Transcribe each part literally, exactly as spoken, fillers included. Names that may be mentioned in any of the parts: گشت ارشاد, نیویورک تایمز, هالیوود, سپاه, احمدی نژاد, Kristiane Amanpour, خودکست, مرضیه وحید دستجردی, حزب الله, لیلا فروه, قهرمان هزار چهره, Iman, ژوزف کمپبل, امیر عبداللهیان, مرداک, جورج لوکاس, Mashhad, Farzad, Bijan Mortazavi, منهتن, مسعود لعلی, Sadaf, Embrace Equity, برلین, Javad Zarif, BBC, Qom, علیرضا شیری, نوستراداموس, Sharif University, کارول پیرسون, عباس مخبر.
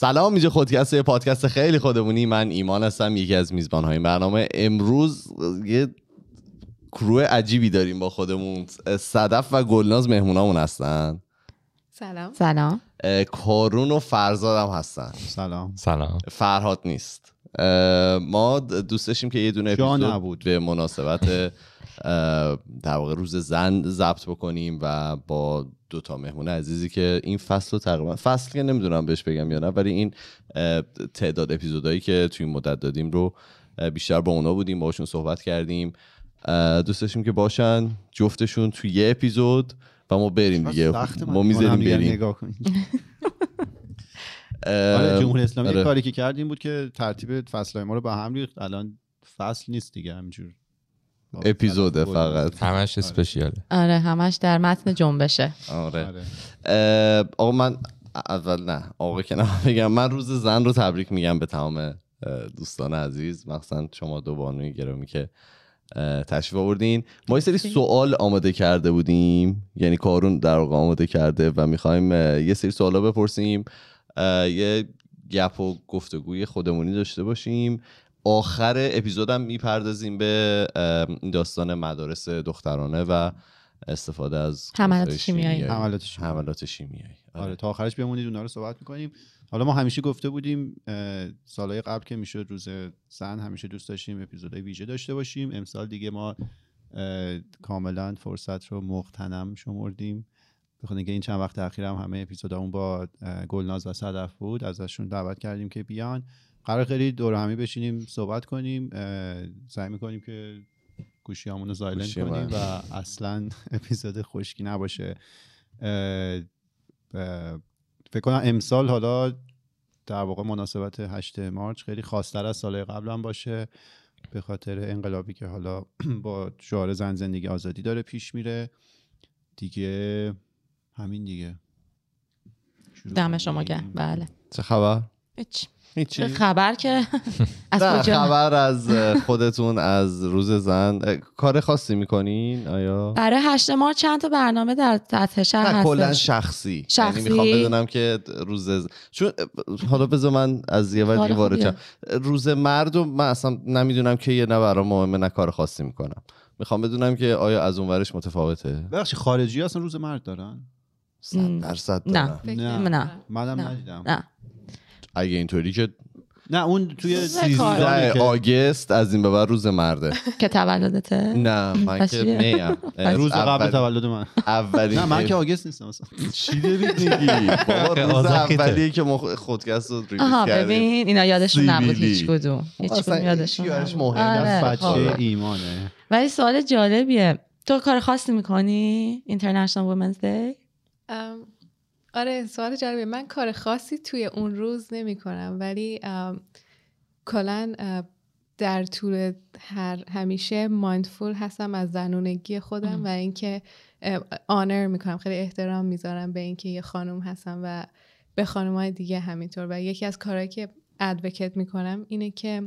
سلام، اینجا خودکست، پادکست خیلی خودمونی. من ایمان هستم، یکی از میزبان‌های این برنامه. امروز یه کرو عجیبی داریم با خودمون. صدف و گلناز مهمونامون هستن. سلام. سلام. کارون و فرزاد هم هستن. سلام. سلام. فرهاد نیست. ما دوست داشتیم که یه دونه اپیزود به مناسبت در واقع روز زن ضبط بکنیم و با دو تا مهمون عزیزی که این فصل رو تقریبا فصل که نمیدونم بهش بگم یا نه، ولی این تعداد اپیزودایی که توی این مدت دادیم رو بیشتر با اونا بودیم، باشون صحبت کردیم. دوست داشتیم که باشن جفتشون توی یه اپیزود و ما بریم دیگه. ما میذاریم بریم. نگاه کنید. آره، جمهوری اسلامی آره. کاری که کردیم بود که ترتیب فصل‌های ما رو با هم ریخت. الان فصل نیست دیگه، همینجور اپیزوده، فقط همش اسپشیاله. آره، همش در متن جنبشه. آره, آره. آقا من اول نه آقا که نه بگم، من روز زن رو تبریک میگم به تمام دوستان عزیز، مخصوصا شما دو بانوی گرامی که تشریف آوردین. ما یه سری سوال آماده کرده بودیم، یعنی کارون در واقع آماده کرده و میخوایم یه سری سوالا بپرسیم، یه گپ و گفتگوی خودمونی داشته باشیم. آخر اپیزودم میپردازیم به داستان مدارس دخترانه و استفاده از حملات شیمیایی. حملات شیمیایی. حملات شیمیایی. آره. آره، تا آخرش بمونید، اونها رو صحبت میکنیم. حالا ما همیشه گفته بودیم سالهای قبل که میشد روز زن همیشه دوست داشتیم اپیزودهای ویژه داشته باشیم. امسال دیگه ما کاملا فرصت رو مغتنم شمردیم، بخاطر اینکه این چند وقت اخیر هم همه اپیزودامون با گلناز و صدف بود، ازشون دعوت کردیم که بیان. قرار خیلی دور همی بشینیم صحبت کنیم، سعی میکنیم که گوشیامون رو سایلنت کنیم و اصلا اپیزود خشکی نباشه. فکر کنم امسال حالا در واقع مناسبت هشتم مارس خیلی خاص‌تر از سال قبل هم باشه، به خاطر انقلابی که حالا با شعار زن زندگی آزادی داره پیش میره دیگه. همین دیگه. دم شما گرم. بله. چه خبر؟ هیچ. هیچی. خبر که از کجا؟ خبر از خودتون، از روز زن کار خاصی میکنین؟ آیا برای هشت مارس چند تا برنامه در سطح شهر هست؟ نه، کلا شخصی. یعنی میخوام بدونم که روز زن... چون حالا بذار من از یه ور وارد شم. روز مرد و من اصلا نمیدونم که یه نه برام مهمه نه کار خاصی میکنم. میخوام بدونم که آیا از اون ورش متفاوته؟ بخش خارجی اصلا روز مرد دارن؟ صد درصد دارن. نه نه منم ندیدم. نه اگه اینطوری که نه، اون توی سیزده آگوست از این به بعد روز مرده که تولدته. نه من که میم روز قبل تولد من اولین. نه من که آگوست نیستم اصلا. چی داری میگی بابا؟ روز اولی که خودکست رو ریلیز کردیم. ببین اینا یادشون نبود هیچ کدوم، هیچ کدوم یادشون نبود. بچه ایمانه. ولی سوال جالبیه، تو کار خاصی میکنی International Women's Day؟ آره، سوال جالبه. من کار خاصی توی اون روز نمی کنم، ولی کلاً در طول هر همیشه مایندفول هستم از زنونگی خودم ام. و اینکه آنر میکنم، خیلی احترام میذارم به اینکه یه خانم هستم و به خانم‌های دیگه همینطور. و یکی از کارهایی که ادوکیت میکنم اینه که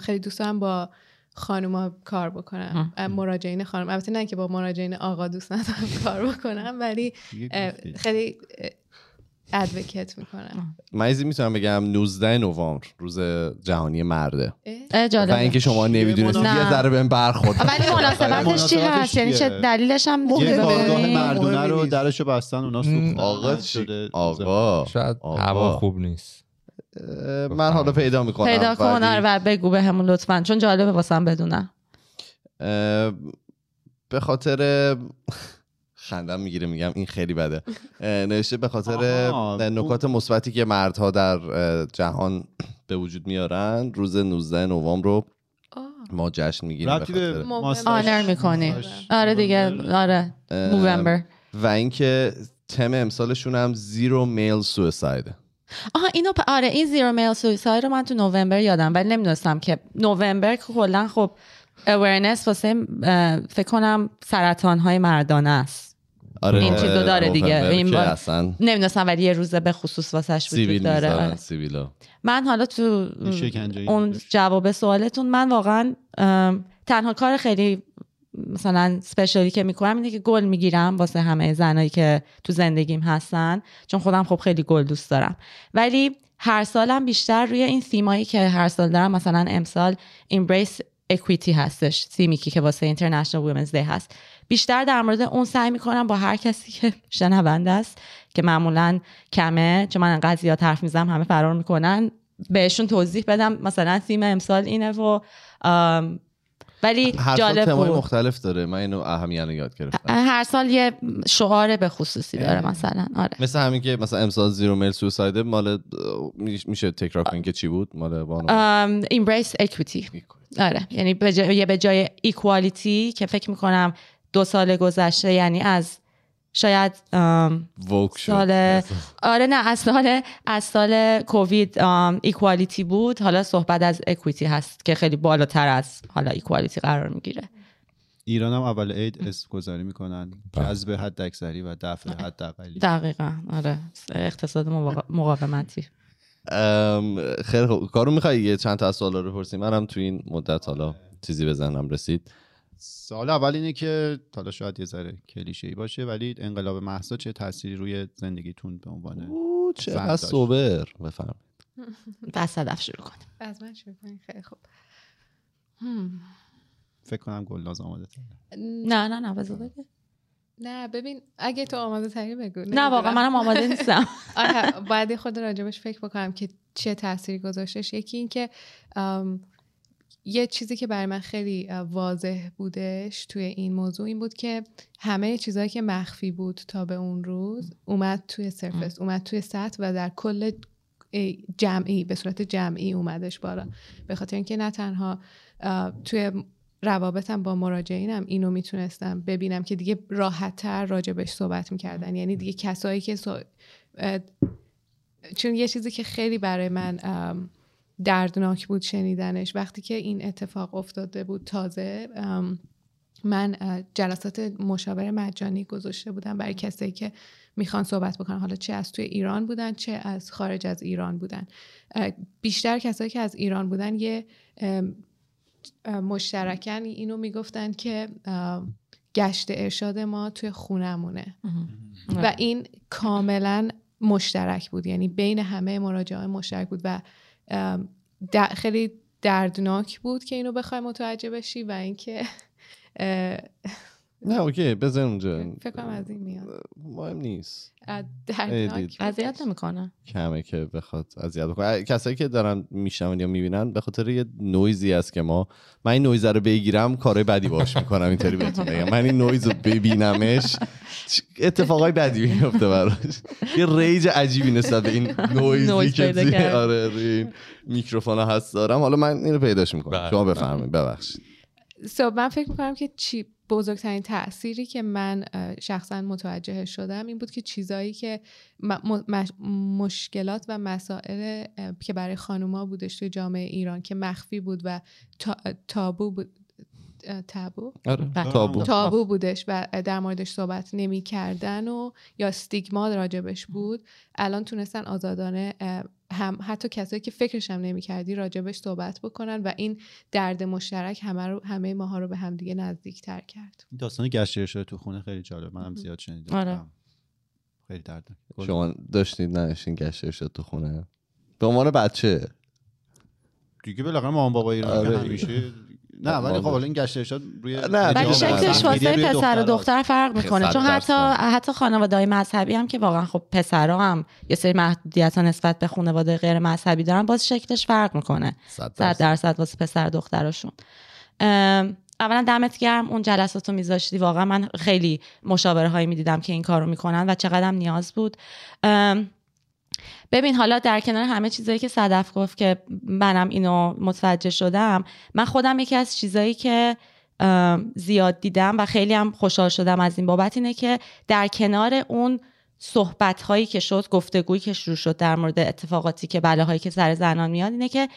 خیلی دوست دارم با خانوما کار بکنم، مراجعین خانم. البته نه که با مراجعین آقا دوست ندارم کار بکنم، ولی خیلی ادوکیت میکنم. من از این میتونم بگم نوزدهم نوامبر روز جهانی مرده. جالب. و اینکه شما نمیدونید یه ذره بهم برخورد. ولی مناسبتش چی هست؟ یعنی چه دلیلش هم یه کارگاه مردونه رو درشو بستن اونا سوخت. آقا شده. آقا شاید هوا خوب نیست. من حالا پیدا میکنم. پیدا کنم و بگو به همون لطفاً، چون جالبه واسم بدونم. به خاطر خندم میگیره میگم این خیلی بده. نوشته به خاطر نکات مثبتی که مردها در جهان به وجود میارن روز نوزدهم نوامبر رو ما جشن میگیریم، به خاطر آنر میکنیم. آره دیگه. آره نوامبر. و اینکه تم امسالشون هم زیرو میل سویساید. آها اینو پ... آره این زیرو میل سویساید رو من تو نوامبر یادم، ولی نمیدونستم که نوامبر کلا خب awareness واسه فکر کنم سرطان های مردانه است. آره این چیزو داره دیگه. این با... نمیدونستم ولی یه روز به خصوص واسش وجود داره. آره. من حالا تو اون جواب سوالتون، من واقعا تنها کار خیلی مثلا اسپشیالی که میکنم اینه که گل میگیرم واسه همه زنایی که تو زندگیم هستن، چون خودم خب خیلی گل دوست دارم. ولی هر سالم بیشتر روی این سیمایی که هر سال دارم، مثلا امسال Embrace Equity هستش، سیمی که واسه International Women's Day هست، بیشتر در مورد اون سعی میکنم با هر کسی که شنونده است که معمولا کمه، چون من انقدر زیاد حرف میزنم همه فرار میکنن، بهشون توضیح بدم مثلا سیم امسال اینه و ولی هر جالب سال تمای مختلف داره. من اینو اهمیت یاد گرفتم، هر سال یه شعار به خصوصی داره اه. مثلا آره، مثل همین که مثلا امسال زیرو میل سویساید مال میشه تکرار کنین که چی بود مال وانو Embrace Equity. آره، یعنی به جای به جای ایکوالیتی که فکر میکنم دو سال گذشته، یعنی از شاید سال آره نه از سال از سال کووید ایکوالیتی بود، حالا صحبت از اکویتی هست که خیلی بالاتر از حالا ایکوالیتی قرار میگیره. ایران هم اول عید اسم گذاری میکنن، جذب حد اکثری و دفع حد اقلی. دقیقاً آره، اقتصاد مقاومتی. خیلی خوب، کارو میخوای یه چند تا سوالا رو پرسیم؟ منم تو این مدت حالا چیزی بزنم رسید. سال اول اینه که حالا شاید یه ذره کلیشه‌ای باشه، ولی انقلاب مهسا چه تأثیری روی زندگیتون به عنوان چه از صبر بفهم بس صدف شروع کنیم؟ از من شروع کنیم. خیلی خوب، فکر کنم گلناز آماده تره. نه نه نه بذار بگه. نه ببین، اگه تو آماده تری بگو. نه واقعا منم آماده نیستم. آره باید خود راجبش فکر بکنم که چه تأثیری گذاشتش. یکی این که یه چیزی که برای من خیلی واضح بودش توی این موضوع این بود که همه چیزایی که مخفی بود تا به اون روز اومد توی سرفس، اومد توی سطح و در کل جمعی به صورت جمعی اومدش بالا. به خاطر اینکه نه تنها توی روابطم با مراجعینم اینو میتونستم ببینم که دیگه راحت‌تر راجبش صحبت میکردن، یعنی دیگه کسایی که سو... چون یه چیزی که خیلی برای من دردناک بود شنیدنش، وقتی که این اتفاق افتاده بود تازه من جلسات مشاوره مجانی گذاشته بودم برای کسایی که میخوان صحبت بکنن، حالا چه از توی ایران بودن چه از خارج از ایران بودن. بیشتر کسایی که از ایران بودن یه مشترکاً اینو میگفتن که گشت ارشاد ما توی خونمونه و این کاملا مشترک بود، یعنی بین همه مراجعان مشترک بود و در خیلی دردناک بود که اینو بخوای متوجه بشی و اینکه نه اوکی بزن اونجا فکر کنم از این میاد، مهم نیست، دردناک اذیت نمیکنه، کمه که بخواد اذیت بکنه. کسایی که دارن میشنون یا میبینن به خاطر یه نویزی است که ما من این نویز رو بگیرم کارهای بدی باهاش میکنم، اینطوری بهتون بگم من این نویز رو ببینمش اتفاقای بدی میفته براش، یه ریج عجیبی نسبت به این نویزی که آره این میکروفون هست دارم. حالا من اینو پیداش میکنم، شما بفرمایید. ببخشید سو من فکر میکنم که چی بزرگترین تأثیری که من شخصا متوجه شدم این بود که چیزایی که مشکلات و مسائل که برای خانوما بودش توی جامعه ایران که مخفی بود و تابو بود، تابو آره. تابو. تابو بودش و در موردش صحبت نمی کردن و یا استیگما راجبش بود، الان تونستن آزادانه هم حتی کسایی که فکرش هم نمی کردی راجبش صحبت بکنن و این درد مشترک همه رو همه ماها رو به هم دیگه نزدیک تر کرد. داستان گشت ارشاد تو خونه خیلی جالب، من هم زیاد شنیدم. آره. خیلی دردناک. شما داشتید نداشتین گشت ارشاد تو خونه به عنوان بچه دیگه؟ بالاخره مامان بابا ایران همیشه نه، ولی خب حالا این گشت ارشاد روی ولی شکلش واسه پسر و دختر فرق میکنه، چون حتی حتی خانواده‌های مذهبی هم که واقعا خب پسرا هم یه سری محدودیت‌ها نسبت به خانواده غیر مذهبی دارن، باز شکلش فرق میکنه صد درصد واسه پسر دختراشون. اولا دمت گرم اون جلساتو میذاشتی، واقعا من خیلی مشاوره هایی میدیدم که این کارو میکنن و چقدر هم نیاز بود. ببین حالا در کنار همه چیزایی که صدف گفت که منم اینو متوجه شدم، من خودم یکی از چیزایی که زیاد دیدم و خیلی هم خوشحال شدم از این بابت اینه که در کنار اون صحبت‌هایی که شد، گفتگویی که شروع شد در مورد اتفاقاتی که بلاهایی که سر زنان میاد، اینه که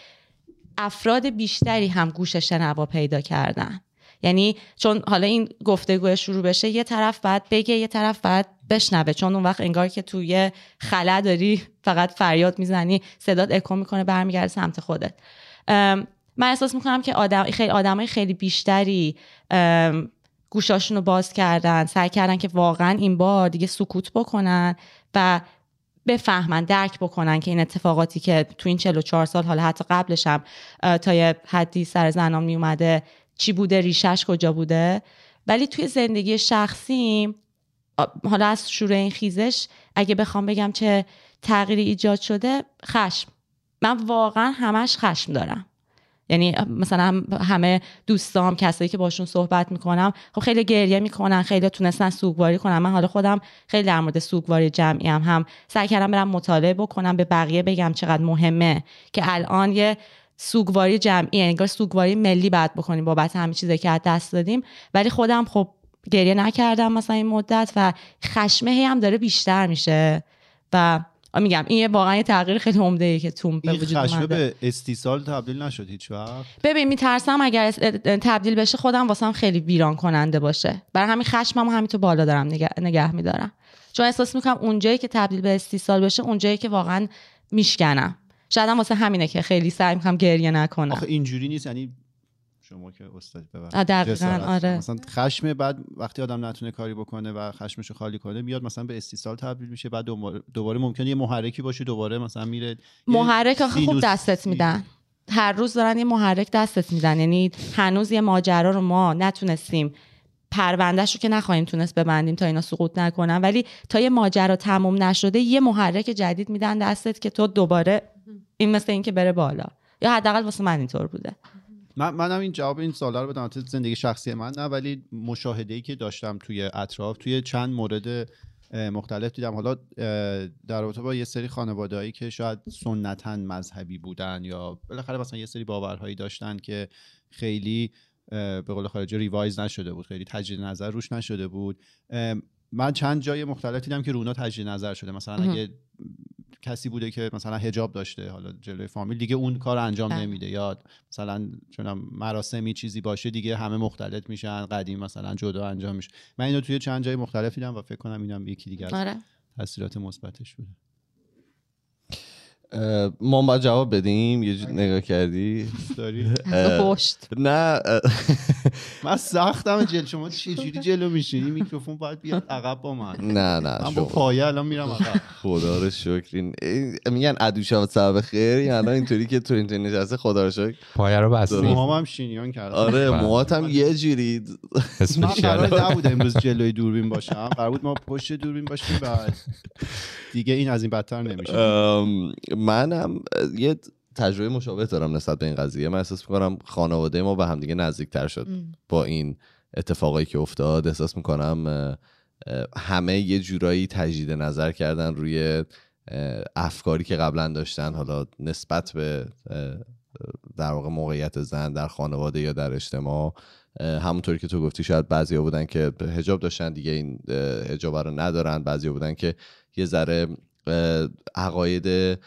افراد بیشتری هم گوش شنوا پیدا کردن. یعنی چون حالا این گفتگو شروع بشه یه طرف باید بگه یه طرف باید بشنوه، چون اون وقت انگار که توی خلا داری فقط فریاد میزنی، صدات اکو میکنه برمیگرده سمت خودت. من احساس میکنم که آدم خیلی آدمای خیلی بیشتری گوشاشونو باز کردن، سعی کردن که واقعا این بار دیگه سکوت بکنن و بفهمن، درک بکنن که این اتفاقاتی که تو این چهل و چهار سال، حالا حتی قبلش هم تا یه حدی سر زنام می اومده، چی بوده، ریشش کجا بوده. ولی توی زندگی شخصی، حالا از شروع این خیزش اگه بخوام بگم چه تغییری ایجاد شده، خشم. من واقعا همش خشم دارم. یعنی مثلا همه دوستام، کسایی که باشون صحبت میکنم، خب خیلی گریه میکنن، خیلی تونستن سوگواری کنن. من حالا خودم خیلی در مورد سوگواری جمعی هم, هم سعی کردم برم مطالعه بکنم، به بقیه بگم چقدر مهمه که الان یه سوگواری جمعی، انگار سوگواری ملی باید بکنیم بابت همه چیزی که از دست دادیم. ولی خودم خب گریه نکردم مثلا این مدت، و خشمه هم داره بیشتر میشه. و میگم این واقعا یه تغییر خیلی عمده‌ای که توم به وجود اومده. خشم به استیصال تبدیل نشد هیچ وقت. ببین میترسم اگر تبدیل بشه خودم واسم خیلی ویران کننده باشه. برای همین خشممو همین تو بالا دارم نگه, نگه میدارم. چون احساس میکنم اونجایی که تبدیل به استیصال بشه، اونجایی که واقعا میشکنم. شاید هم واسه همینه که خیلی سعی میکنم گریه نکنم. آخه اینجوری نیست، یعنی شما که استاد ببخشید دقیقاً آره، مثلا خشم بعد وقتی آدم نتونه کاری بکنه و خشمشو خالی کنه، میاد مثلا به استیصال تبدیل میشه، بعد دوباره ممکنه یه محرکی باشه، دوباره مثلا میره محرک. آخه خوب دستت میدن، هر روز دارن یه محرک دستت میدن. یعنی هنوز یه ماجرا رو ما نتونستیم، پروندهش رو که نخواهیم تونست ببندیم تا اینا سقوط نکنن، ولی تا یه ماجرا تموم نشده یه محرک جدید میدن دستت که تو دوباره این مثل اینکه بره بالا، یا حداقل واسه من اینطور بوده. من منم این جواب این سوالا رو بدم، زندگی شخصی من نه، ولی مشاهده‌ای که داشتم توی اطراف، توی چند مورد مختلف دیدم. حالا در رابطه با یه سری خانواده‌ای که شاید سنتاً مذهبی بودن، یا بالاخره مثلا یه سری باورهایی داشتن که خیلی به قول خارجی ریوایز نشده بود، خیلی تجدید نظر روش نشده بود. من چند جای مختلف دیدم که رونا تجدید نظر شده. مثلا اگه کسی بوده که مثلا حجاب داشته، حالا جلوی فامیل دیگه اون کار انجام نمیده، یا مثلا چونم مراسمی چیزی باشه دیگه همه مختلط میشن، قدیم مثلا جدا انجام میشه. من اینو توی چند جای مختلف دیدم و فکر کنم اینم یکی دیگه از تاثیرات مثبتش بوده. ما باید جواب بدیم. یه نگاه کردی استوری پشت؟ نه من سختم جل شما چه جوری جلو میشینی، میکروفون باید بیاد عقب با من. نه نه من با پایه الان میرم عقب. خدا رو شکر میگن عدوشا سبب خیر، این الان اینطوری که تو اینترنت هسته خدا رو شکر پایه رو بستی. موهام هم شینیان کرد. آره موهاتم یه جوری اسپیشال نبود. امروز جلوی دوربین باشم، قرار بود ما پشت دوربین باشیم، بعد دیگه این از این بدتر نمیشه. منم یه تجربه مشابه دارم نسبت به این قضیه. من احساس میکنم خانواده ما به هم دیگه نزدیکتر شد ام. با این اتفاقایی که افتاد احساس میکنم همه یه جورایی تجدید نظر کردن روی افکاری که قبلا داشتن، حالا نسبت به در واقع موقعیت زن در خانواده یا در اجتماع. همونطوری که تو گفتی شاید بعضیا بودن که حجاب داشتن دیگه این حجاب رو ندارن، بعضیا بودن که یه ذره عقاید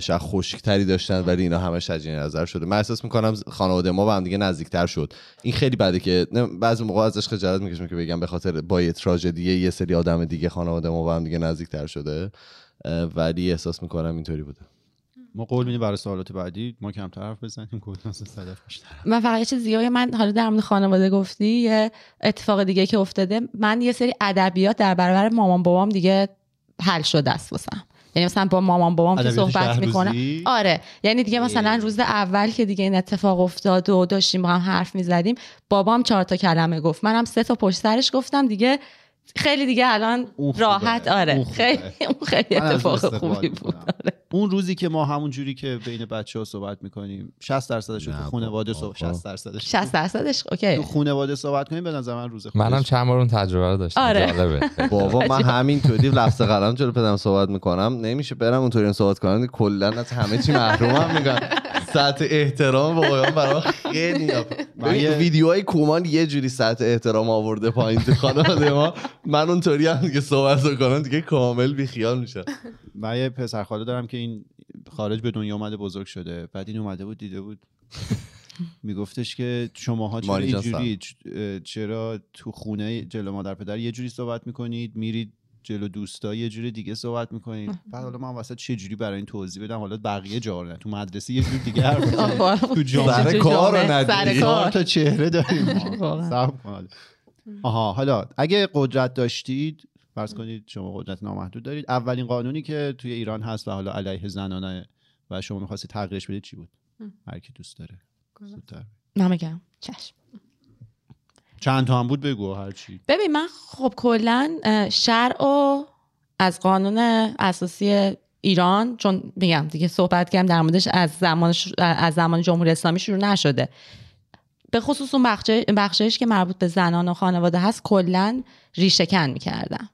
شاید خشکتری داشتن ولی اینا همش تجدید نظر شده. من احساس میکنم خانواده ما به هم دیگه نزدیکتر شد. این خیلی بده که بعضی موقع ازش خجالت میکشم که بگم به خاطر با یه تراژدی یه سری آدم دیگه خانواده ما به هم دیگه نزدیکتر شده، ولی احساس میکنم اینطوری بوده. ما قول میدیم برای سوالات بعدی ما کمتر حرف بزنیم، گلناز صدف بیشتر. من فقط یه چیز زیاد، من حالا در مورد خانواده گفتی، یه اتفاق دیگه که افتاده، من یه سری ادبیات در برابر مامان بابام دیگه حل شده است واسم. یعنی مثلا با مامان بابام که صحبت میکنم، آره یعنی دیگه مثلا روز اول که دیگه این اتفاق افتاد و داشتیم با هم حرف میزدیم، بابام چهار تا کلمه گفت، منم سه تا پشت سرش گفتم، دیگه خیلی دیگه الان راحت. آره خیلی خیلی اتفاق خوبی بود. آره. اون روزی که ما همون جوری که بین بچه‌ها صحبت میکنیم شصت درصدش تو خانواده صحبت، شصت درصدش شصت درصدش اوکی تو خانواده صحبت کنیم، به نظر من روز خوبه. منم چند بار اون تجربه رو داشتم. آره. جالبه بابا من همینطوری لفظ قلم جلو پدرم صحبت میکنم، نمیشه برم اونطوری صحبت کنم، کلا از همه چی محرومم میگن. سطح احترام واقعا برام خیلی نیاز. من یه ویدیوهای کومان یه جوری سطح احترام آورده پایین تو خانواده ما، من اونطوری هم دیگه صحبت کنم دیگه کامل بیخیال میشم. من یه پسر خاله دارم که این خارج به دنیا اومده بزرگ شده، بعد این اومده بود دیده بود میگفتش که شماها چرا اینجوری، چرا تو خونه جلو مادر پدر یه جوری صحبت میکنید، میرید جلو دوستا یه جوری دیگه صحبت میکنید. بعد حالا من واسه چه جوری برای این توضیح بدم حالا بقیه جار نه، تو مدرسه یه جوری دیگه حرف، تو جامعه کارو ندید، سر کار تا چهره داریم. صبر کن آها. حالا اگه قدرت داشتید، فرض کنید شما قدرت نامحدود دارید، اولین قانونی که توی ایران هست و حالا علیه زنانه و شما می‌خواستید تغییرش بدید چی بود؟ هر کی دوست داره. زودتر. من میگم چشم. چند تا هم بود بگو هر چی. ببین من خب کلا شرع و از قانون اساسی ایران، چون میگم دیگه صحبت کردم در موردش، از زمان ش... از زمان جمهوری اسلامی شروع نشده، به خصوص اون بخشه... بخشش که مربوط به زنان و خانواده هست کلا ریشه کن می‌کردم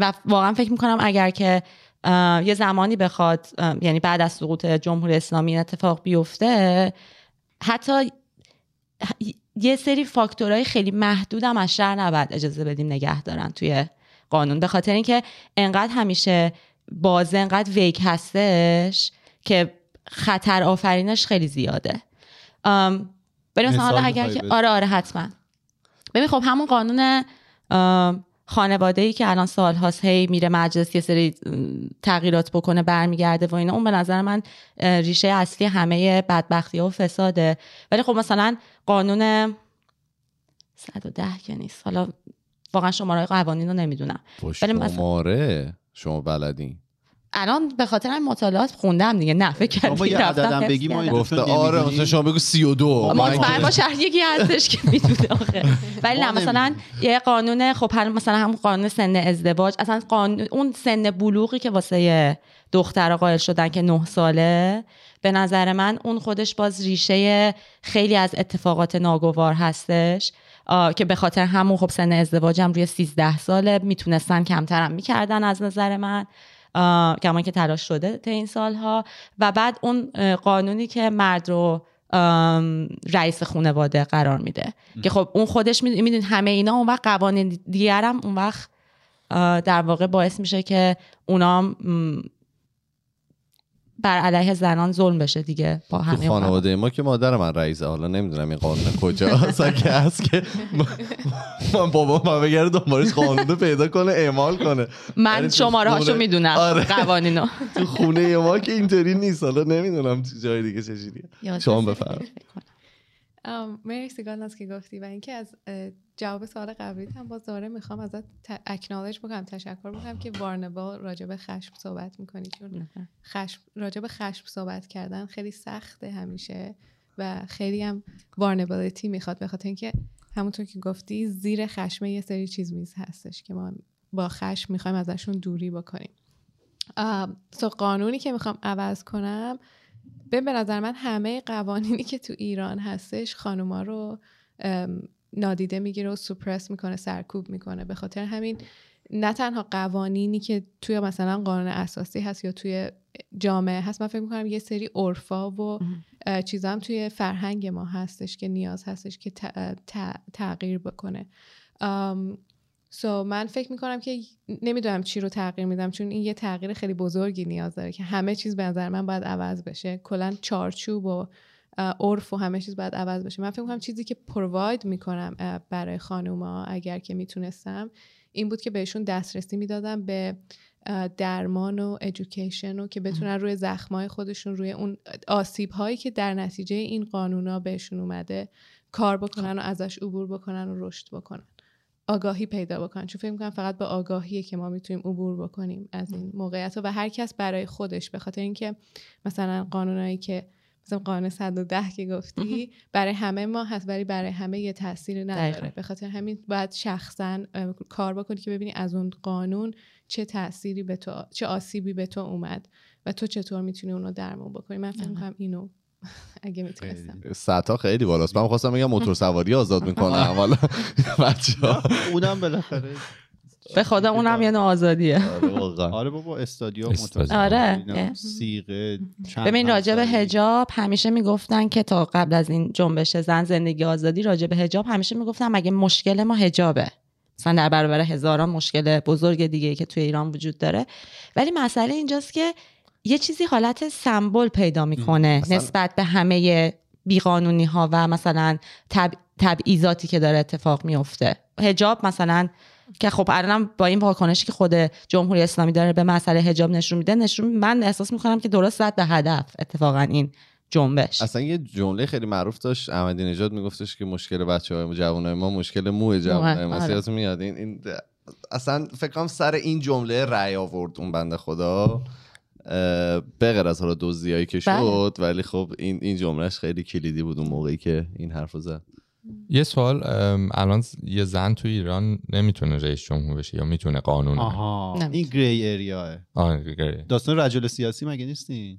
و واقعا فکر می‌کنم اگر که یه زمانی بخواد، یعنی بعد از سقوط جمهوری اسلامی این اتفاق بیفته، حتی یه سری فاکتورهای خیلی محدود هم از شر نباید اجازه بدیم نگه دارن توی قانون، به خاطر اینکه انقدر همیشه بازه، انقدر ویک هستش که خطر آفرینش خیلی زیاده. بریم مثلا حالا اگر که آره آره حتما ببین خب همون قانون خانواده‌ای که الان سال هاست هی میره مجلس یه سری تغییرات بکنه برمیگرده و اینا، اون به نظر من ریشه اصلی همه بدبختی‌ها و فساده. ولی خب مثلا قانون صد و ده که نیست، حالا واقعا شماره‌های قوانین رو نمیدونم، ولی شماره شما بلدین الان به خاطر این مطالعات خوندم دیگه. نه فکر کردم شما یه عددم بگی ما گفته آره مثلا شما بگو سی و دو، مطمئن باش یکی هستش که میدونه آخه. ولی نه مثلا یه قانون، خب مثلا هم قانون سن ازدواج، اصلا قانون اون سن بلوغی که واسه دخترها قائل شدن که نه ساله، به نظر من اون خودش باز ریشه خیلی از اتفاقات ناگوار هستش که به خاطر همون خب سن ازدواجم روی سیزده ساله، میتونستن کمترم میکردن از نظر من، کمان که تلاش شده تا این سالها. و بعد اون قانونی که مرد رو رئیس خانواده قرار میده که خب اون خودش میدون همه اینا اون وقت قوانین دیگر هم اون وقت در واقع باعث میشه که اونا بر علیه زنان ظلم بشه دیگه. با همه تو خانواده هم. ما که مادر من رئیسه، حالا نمیدونم این قانون کجا هست که هست که من بابا من بگره دنبالش قانون پیدا کنه اعمال کنه. من شماره هاشو خونه... میدونم آره. قوانینو تو خونه ما که اینطوری نیست، حالا نمیدونم جای دیگه چجوریه. شما بفرمایید. مرسی گلناز که گفتی و اینکه از جواب سوال قبلیت هم باز دوباره میخوام ازت اکنالج بکنم، تشکر بکنم که وارنبا راجع به خشم صحبت میکنی، چون خشم راجع به خشم صحبت کردن خیلی سخته همیشه و خیلی هم وارنبالیتی میخواد، به خاطر اینکه همونطور که گفتی زیر خشمه یه سری چیز میز هستش که ما با خشم میخوایم ازشون دوری بکنیم. سو قانونی که میخوام عوض کنم، به نظر من همه قوانینی که تو ایران هستش خانوما رو نادیده میگیره و سوپرس میکنه، سرکوب میکنه. به خاطر همین نه تنها قوانینی که توی مثلا قانون اساسی هست یا توی جامعه هست، من فکر میکنم یه سری عرفا و چیزا هم توی فرهنگ ما هستش که نیاز هستش که تغییر بکنه. سو so, من فکر میکنم که نمیدونم چی رو تغییر میدم، چون این یه تغییر خیلی بزرگی نیاز داره که همه چیز به نظر من باید عوض بشه، کلا چارچوب و عرف و همه چیز باید عوض بشه. من فکر میکنم چیزی که پرواید میکنم برای خانوما اگر که میتونستم این بود که بهشون دسترسی میدادم به درمان و ادویکیشن و که بتونن روی زخمای خودشون، روی اون آسیب‌هایی که در نتیجه این قانونا بهشون اومده کار بکنن و ازش عبور بکنن و رشد بکنن، آگاهی پیدا بکنن. چون فکر می‌کنم فقط با آگاهیه که ما میتونیم عبور بکنیم از این موقعیت و هر کس برای خودش، به خاطر اینکه مثلا قانونایی که مثلا قانون صد و ده که گفتی برای همه ما هست ولی برای همه یه تأثیر نداره، به خاطر همین باید شخصا کار بکنی که ببینی از اون قانون چه تأثیری به تو، چه آسیبی به تو اومد و تو چطور میتونی اونو درمان بکنی. من فکر می‌کنم اینو اگه میتونستم سطح خیلی بالاست. من می‌خواستم بگم موتور سواری آزاد میکنم والا بچه‌ها، اونم بالاخره به خدا اونم یه نوع آزادیه. آره واقعا. آره بابا استادیوم موتور. آره. سیغه. ببین راجع به حجاب همیشه میگفتن که تا قبل از این جنبش زن زندگی آزادی راجع به حجاب همیشه میگفتن مگه مشکل ما حجابه؟ مثلا در برابر هزاران مشکل بزرگ دیگه که توی ایران وجود داره، ولی مسئله اینجاست که یه چیزی حالت سمبل پیدا میکنه نسبت به همه بیقانونی ها و مثلا تب... تبعیضاتی که داره اتفاق میفته. حجاب مثلا که خب الانم با این واکنشی که خود جمهوری اسلامی داره به مسئله حجاب نشون میده، نشون من احساس میکنم که درست زد به هدف اتفاقا این جنبش. اصلا یه جمله خیلی معروف داشت احمدی نژاد میگفتش که مشکل بچه‌های جوانای ما مشکل موی جوانای ما. یادتون میاد این این اصلا فکر کنم سر این جمله رأی آورد اون بنده خدا به غیر از حالا دزدیایی که شد، ولی خب این این جملهش خیلی کلیدی بود اون موقعی که این حرفو زد. یه سوال، الان یه زن تو ایران نمیتونه رئیس جمهور بشه یا میتونه قانون؟ آها نمیتونه. این گری اریاه. آها گری. داستان رجل سیاسی مگه نیستین؟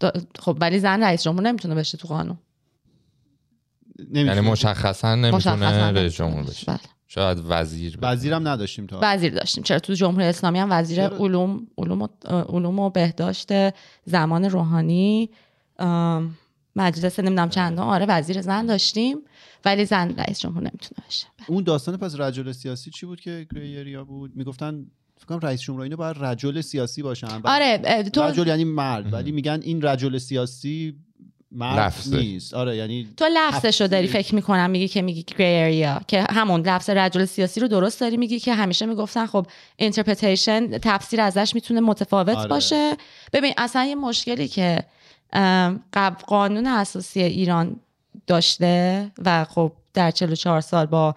دا... خب ولی زن رئیس جمهور نمیتونه بشه تو قانون. نمیتونه. یعنی مشخصا نمیتونه رئیس جمهور بشه. بله. شاید وزیر بشه. وزیرم نداشتیم تا. وزیر داشتیم. چرا تو جمهوری اسلامی هم وزیر علوم علوم و... علوم و بهداشت زمان روحانی ام... مجلس نمیدونم چندان آره وزیر زن داشتیم، ولی زن رئیس جمهور نمیتونه بشه. اون داستان پس رجل سیاسی چی بود که گریریا بود؟ میگفتن فکر کنم رئیس جمهور اینو باید رجل سیاسی باشن. آره تو... رجل یعنی مرد، ولی میگن این رجل سیاسی مرد لفظه. نیست. آره یعنی تو لفظشو داری فکر میکنم میگی که میگی گریریا که همون لفظ رجل سیاسی رو درست داری میگی که همیشه میگفتن خب اینترپریتیشن تفسیر ازش میتونه متفاوت آره. باشه. ببین اصلا یه مشکلی که قانون اساسی ایران داشته و خب در چهل و چهار سال با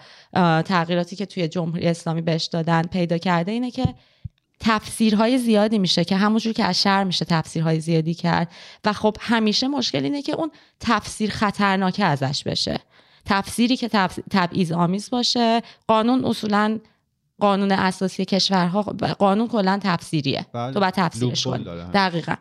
تغییراتی که توی جمهوری اسلامی بهش دادن پیدا کرده اینه که تفسیرهای زیادی میشه که همونجور که از شر میشه تفسیرهای زیادی کرد و خب همیشه مشکل اینه که اون تفسیر خطرناکه ازش بشه، تفسیری که تبعیض آمیز باشه. قانون اصولاً قانون اساسی کشورها قانون کلاً تفسیریه، تو باید تفسیرش کنی. دقیقاً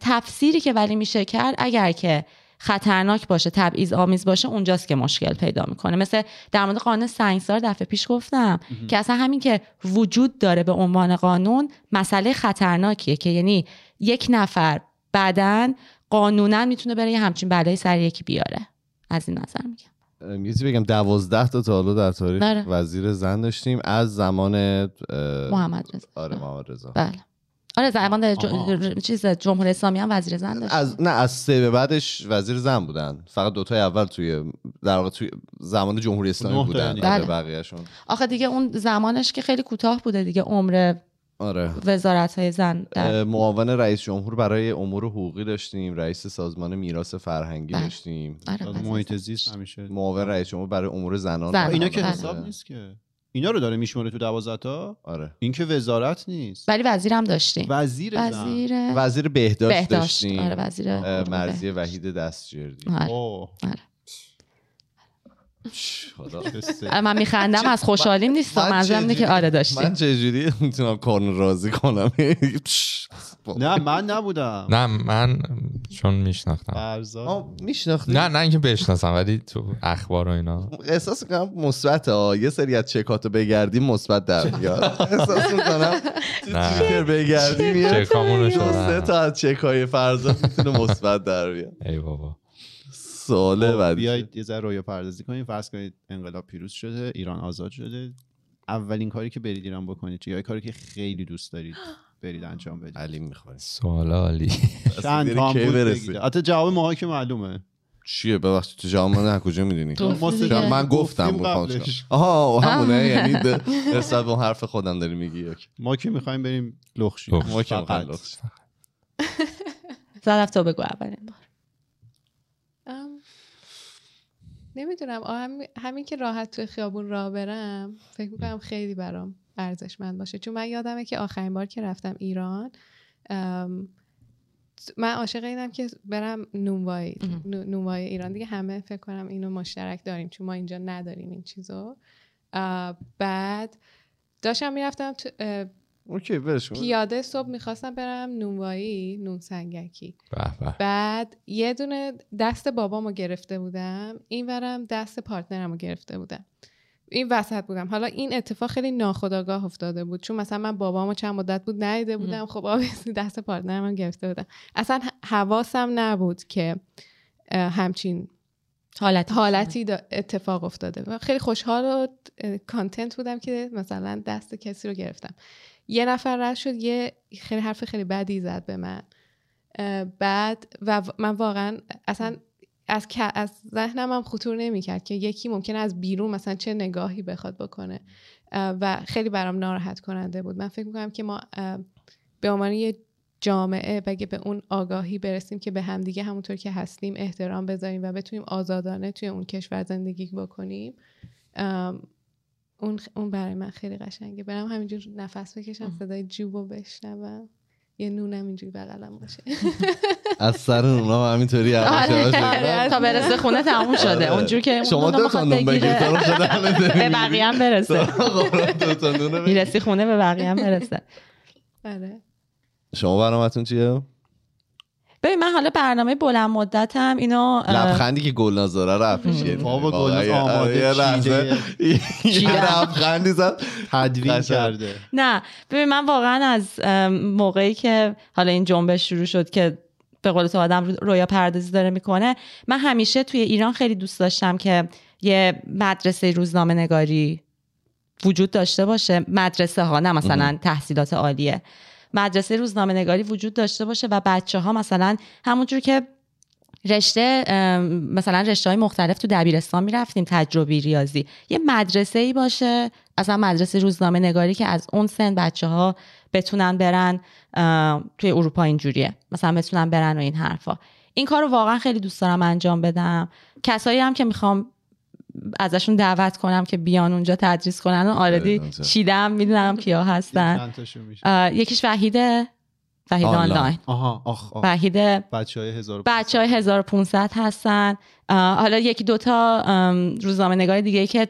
تفسیری که ولی میشه کرد اگر که خطرناک باشه، تبعیض آمیز باشه، اونجاست که مشکل پیدا میکنه. مثل در مورد قانون سنگسار دفعه پیش گفتم امه. که اصلا همین که وجود داره به عنوان قانون مسئله خطرناکیه که یعنی یک نفر بعدن قانونن میتونه بره یه همچین بلایی سر یکی بیاره. از این نظر میگم یه چیزی بگم، دوازده تا تا حالا در تاریخ نره. وزیر زن داشتیم از زمان محمد رضا. آره محمد رضا. بله آره زمان چیز جمهوری اسلامی هم وزیر زن داشت. از نه از سه به بعدش وزیر زن بودن، فقط دوتای اول توی در واقع توی زمان جمهوری اسلامی بودن. بله بقیه‌شون آخه دیگه اون زمانش که خیلی کوتاه بوده دیگه عمر. آره وزارت‌های زن در... معاون رئیس جمهور برای امور حقوقی داشتیم، رئیس سازمان میراث فرهنگی بله. داشتیم. آره محیط زیست همیشه معاون رئیس جمهور برای امور زنان. زن. اینا که حساب بله. نیست که اینا رو داره میشموره تو دوازده تا. آره این که وزارت نیست، ولی وزیر هم داشتیم. وزیر وزیر وزیر بهداشت, بهداشت داشتیم. آره وزیر مرضیه وحید دستجردی. آره. اوه آره. خدا من میخندم از خوشحالیم نیست، منظورم اینه که آره داشتیم. من چجوری میتونم کارون راضی کنم؟ نه من نبودم. نه من چون میشناختم. فرزاد میشناختی؟ نه نه اینکه بشناسم، ولی تو اخبار و اینا احساس میکنم مثبته. یه سری از چکاتو بگردیم مثبت در میاد. احساس میکنم چیکار بگردیم یه سه تا از چکای فرزاد میتونه مثبت در بیاد. ای بابا سواله بعد بیاید یه ذره رویا پردازی کنیم. فرض کنید انقلاب پیروز شده، ایران آزاد شده، اولین کاری که برید ایران بکنید چیه؟ کاری که خیلی دوست دارید برید انجام بدید. علی میخواد سوال عالی چند تا برسید. البته جواب ماها که معلومه چیه. ببخشید تو جواب ما از کجا میدونی؟ من گفتم بخوام. آها همونه، یعنی درصد اون حرف خودم داری میگی. ما که میخوایم بریم لخشی. ما که میخوایم لخشی. صدف تو بگو اولین بار. نمیدونم هم... همین که راحت توی خیابون راه برم فکر میکنم خیلی برام ارزشمند باشه، چون من یادمه که آخرین بار که رفتم ایران ام... من عاشق اینم که برم نونوایی نونوایی ایران دیگه. همه فکر کنم اینو مشترک داریم چون ما اینجا نداریم این چیزو. بعد داشتم میرفتم تو... پیاده صبح میخواستم برم نونوایی نون سنگکی. بعد یه دونه دست بابامو گرفته بودم، این ورم دست پارتنرمو گرفته بودم، این وسط بودم. حالا این اتفاق خیلی ناخودآگاه افتاده بود چون مثلا من بابامو چند مدت بود ندیده بودم. خب آبیزی دست پارتنرمو گرفته بودم، اصلا حواسم نبود که همچین حالت حالتی اتفاق افتاده. من خیلی خوشحال و کانتنت بودم که مثلا دست کسی رو گرفتم. یه نفر رد شد، یه خیلی حرف خیلی بدی زد به من. بعد و من واقعا اصلا از از ذهنم هم خطور نمی‌کرد که یکی ممکنه از بیرون مثلا چه نگاهی بخواد بکنه و خیلی برام ناراحت کننده بود. من فکر می‌کنم که ما به عنوان یه جامعه بگه به اون آگاهی برسیم که به همدیگه همونطور که هستیم احترام بذاریم و بتونیم آزادانه توی اون کشور زندگی بکنیم، اون اون برای من خیلی قشنگه. برم همینجور نفس بکشم، صدای جیبو بشنوم، یه نونم اینجوری بغلم باشه. از سر نونم همینطوری عوض شده تا برسه خونه تموم شده. اونجوری که شما دو تا نون بگیرید تموم شده، به بقیه هم برسه. دو تا نون میرسی خونه، به بقیه هم برسه. آره. شما برنامه‌تون چیه؟ ببین من حالا برنامه بلند مدتم اینو لبخندی که گلناز داره رو افیشیت. ما با گلناز آماده چیه؟ لبخندی زد تدوین کرده. نه ببین من واقعا از موقعی که حالا این جنبش شروع شد که به قول تو آدم رویا پردازی داره میکنه، من همیشه توی ایران خیلی دوست داشتم که یه مدرسه روزنامه نگاری وجود داشته باشه. مدرسه ها، نه مثلا تحصیلات عالیه، مدرسه روزنامه نگاری وجود داشته باشه و بچه ها مثلا همونجور که رشته مثلا رشته های مختلف تو دبیرستان میرفتیم، تجربی، ریاضی، یه مدرسه ای باشه، اصلا مدرسه روزنامه نگاری که از اون سن بچه ها بتونن برن. توی اروپا اینجوریه، مثلا بتونن برن و این حرفا. این کارو واقعا خیلی دوست دارم انجام بدم. کسایی هم که میخوام ازشون دعوت کنم که بیان اونجا تدریس کنن و آردی چیدم، میدونم کیا هستن. یکیش وحیده، وحید آنلاین، وحید بچه های هزار و پانصد هستن. حالا یکی دوتا روزنامه نگار دیگه که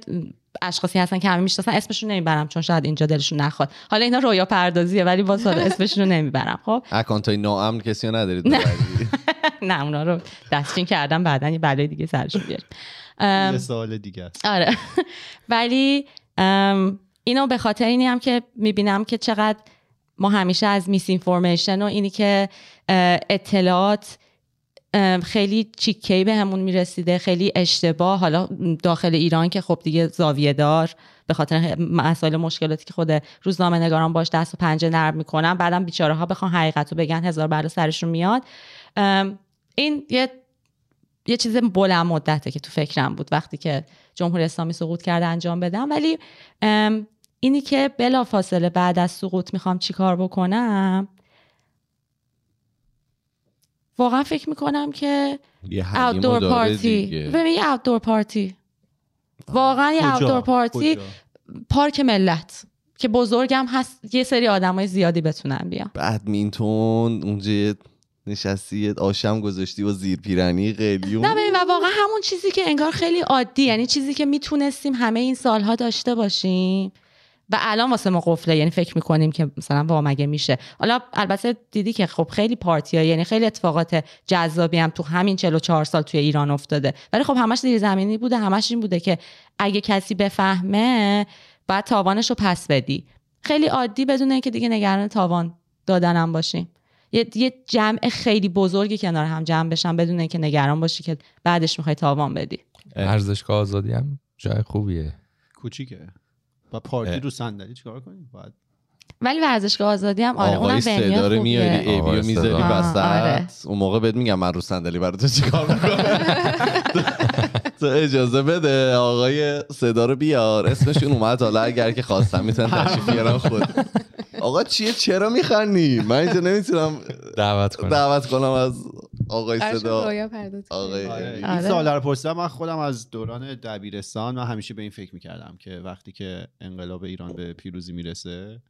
اشخاصی هستن که همه میشناسن، اسمشون نمیبرم چون شاید اینجا دلشون نخواد. حالا اینا رویا پردازیه ولی باز اسمشون رو نمیبرم. خب اکانتای ناامن کسی رو ندارید؟ نه اونا رو دستچین کردم، بعدا یه بلای دیگه سرشون بیارم. یه سوال دیگه است. آره. ولی اینو به خاطر اینی هم که میبینم که چقدر ما همیشه از میس اینفورمیشن و اینی که اطلاعات خیلی چیکهی به همون میرسیده، خیلی اشتباه، حالا داخل ایران که خب دیگه زاویه دار به خاطر مسائل مشکلاتی که خود روزنامه نگاران باش دست و پنجه نرم میکنن، بعدم بیچاره ها بخوان حقیقت رو بگن، هزار بلا سرشون میاد. این یه یه چیز بلند مدته که تو فکرم بود وقتی که جمهوری اسلامی سقوط کرد انجام بدم. ولی اینی که بلافاصله بعد از سقوط میخوام چی کار بکنم، واقعا فکر میکنم که outdoor پارتی. ببین یه outdoor پارتی، واقعا یه outdoor پارتی، پارک ملت که بزرگم هست، یه سری آدمای زیادی بتونن بیان. بدمینتون اونجا نشستی، آشم گذاشتی و زیر پیرنی قلیون. نه ببین واقعا همون چیزی که انگار خیلی عادی، یعنی چیزی که میتونستیم همه این سالها داشته باشیم و الان واسه ما قفله. یعنی فکر میکنیم که مثلا وا مگه میشه. حالا البته دیدی که خب خیلی پارتی‌ها، یعنی خیلی اتفاقات جذابی هم تو همین چهل و چهار سال توی ایران افتاده، ولی خب همش زیر زمینی بوده، همش این بوده که اگه کسی بفهمه بعد تاوانش رو پس بدی، خیلی عادی، بدون اینکه دیگه نگران تاوان دادنم باشیم. یه جمع خیلی بزرگی کنار هم جمع بشن بدون اینکه نگران باشی که بعدش میخوای تاوان بدی. ارزشگاه آزادی هم جای خوبیه، کوچیکه و پارکی رو صندلی چیکار کنی باید. ولی ورزشگاه آزادی هم آره، اونم ونیو خوبه، میاری ایبیو میذاری وسط. آره. اون موقع بهت میگم من رو صندلی برات چیکار میکنم. تو اجازه بده آقای صدا رو بیار، اسمشون اومد، حالا اگر که خواستم میتونن تشریف بیارن. خود آقا چیه، چرا میخندی؟ من اینجا نمیتونم دعوت کنم دعوت کنم از آقای صدا. آقای این سوالا رو پرسیدم. من خودم از دوران دبیرستان من همیشه به این فکر میکردم که وقتی که انقلاب ایران به پیروزی میرسه،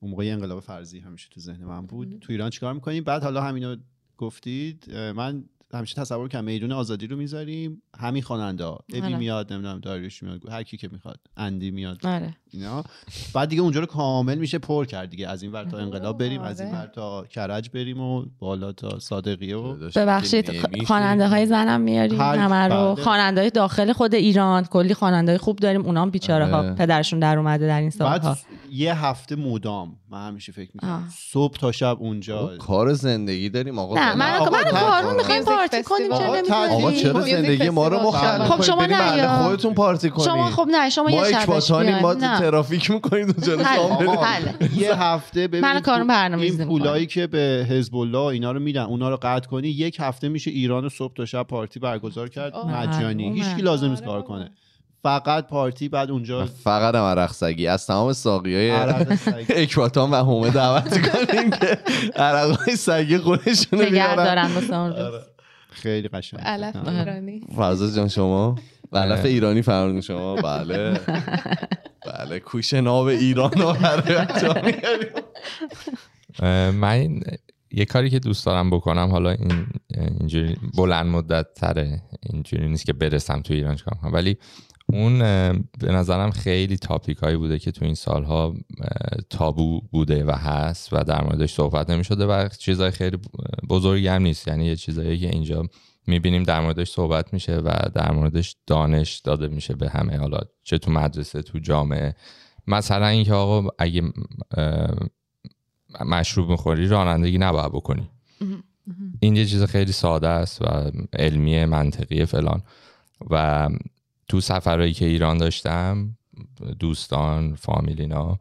اون موقع انقلاب فرضی همیشه تو ذهن من بود، تو ایران چیکار میکنیم؟ بعد حالا همینو گفتید، من همیشه تصور کنم میدون آزادی رو میذاریم، همین خواننده ها، ابی میاد، نمیدونم داریوش میاد، هر کی که میخواد، اندی میاد، آره. اینا بعد دیگه اونجا رو کامل میشه پر کرد دیگه، از این ور تا انقلاب بریم، آره. از این ور تا کرج بریم و بالا تا صادقیه و ببخشید خواننده های زنم میاریم، همه رو خواننده های داخل خود ایران، کلی خواننده های خوب داریم، اونام بیچاره ها پدرشون در اومده در این سالها. یه هفته مدام من همیشه فکر می‌کنم صبح تا شب اونجا کار زندگی داریم آقا. نه من کارون می‌خوایم پارتی کنیم، چرا نمی‌دونی آقا چرا زندگی ما رو مختل. خب شما نه خودتون پارتی کنید، شما خب نه شما یه شباتونی ما ترافیک می‌کنید اونجا شما. یه هفته ببینید این پولایی که به حزب الله اینا رو میدن، اونا رو قطع کنی، یک هفته میشه ایران صبح تا شب پارتی برگزار کرد مجانی، هیچکی لازم نیست کار کنه. فقط پارتی، بعد اونجا فقط هم عرق سگی. از تمام ساقیای اکباتان و همه دعوت کنیم که عرقای سگی خودشونو بیارن. خیلی قشنگ. علف ایرانی. فرزاد جان شما علف ایرانی فرمودین شما. بله بله، کوش ناب ایرانو برای بچه‌ها میاریم. من یه کاری که دوست دارم بکنم، حالا این اینجوری بلند مدت تره، اینجوری نیست که برسم تو ایران چیکار کنم، ولی اون به نظرم خیلی تاپیک هایی بوده که تو این سالها تابو بوده و هست و در موردش صحبت نمی شده و چیزای خیلی بزرگی هم نیست، یعنی یه چیزایی که اینجا میبینیم در موردش صحبت میشه و در موردش دانش داده میشه به همه، حالا چه تو مدرسه تو جامعه. مثلا اینکه آقا اگه مشروب میخوری رانندگی نباید بکنی، این یه چیز خیلی ساده است و علمی منطقی فلان. و تو سفرهایی که ایران داشتم، دوستان فامیلینا،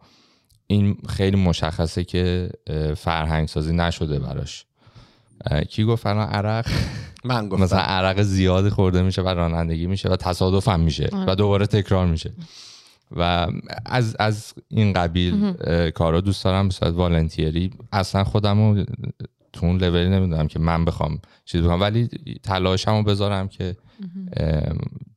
این خیلی مشخصه که فرهنگ سازی نشده براش. کی گفت الان عرق؟ من گفتم. مثلا عرق زیاد خورده میشه و رانندگی میشه و تصادف هم میشه و دوباره تکرار میشه و از از این قبیل کارا دوست دارم. به صورت والنتیری اصلا خودمو تو اون لولی نمیدونم که من بخوام چیز بکنم، ولی تلاشمو بذارم که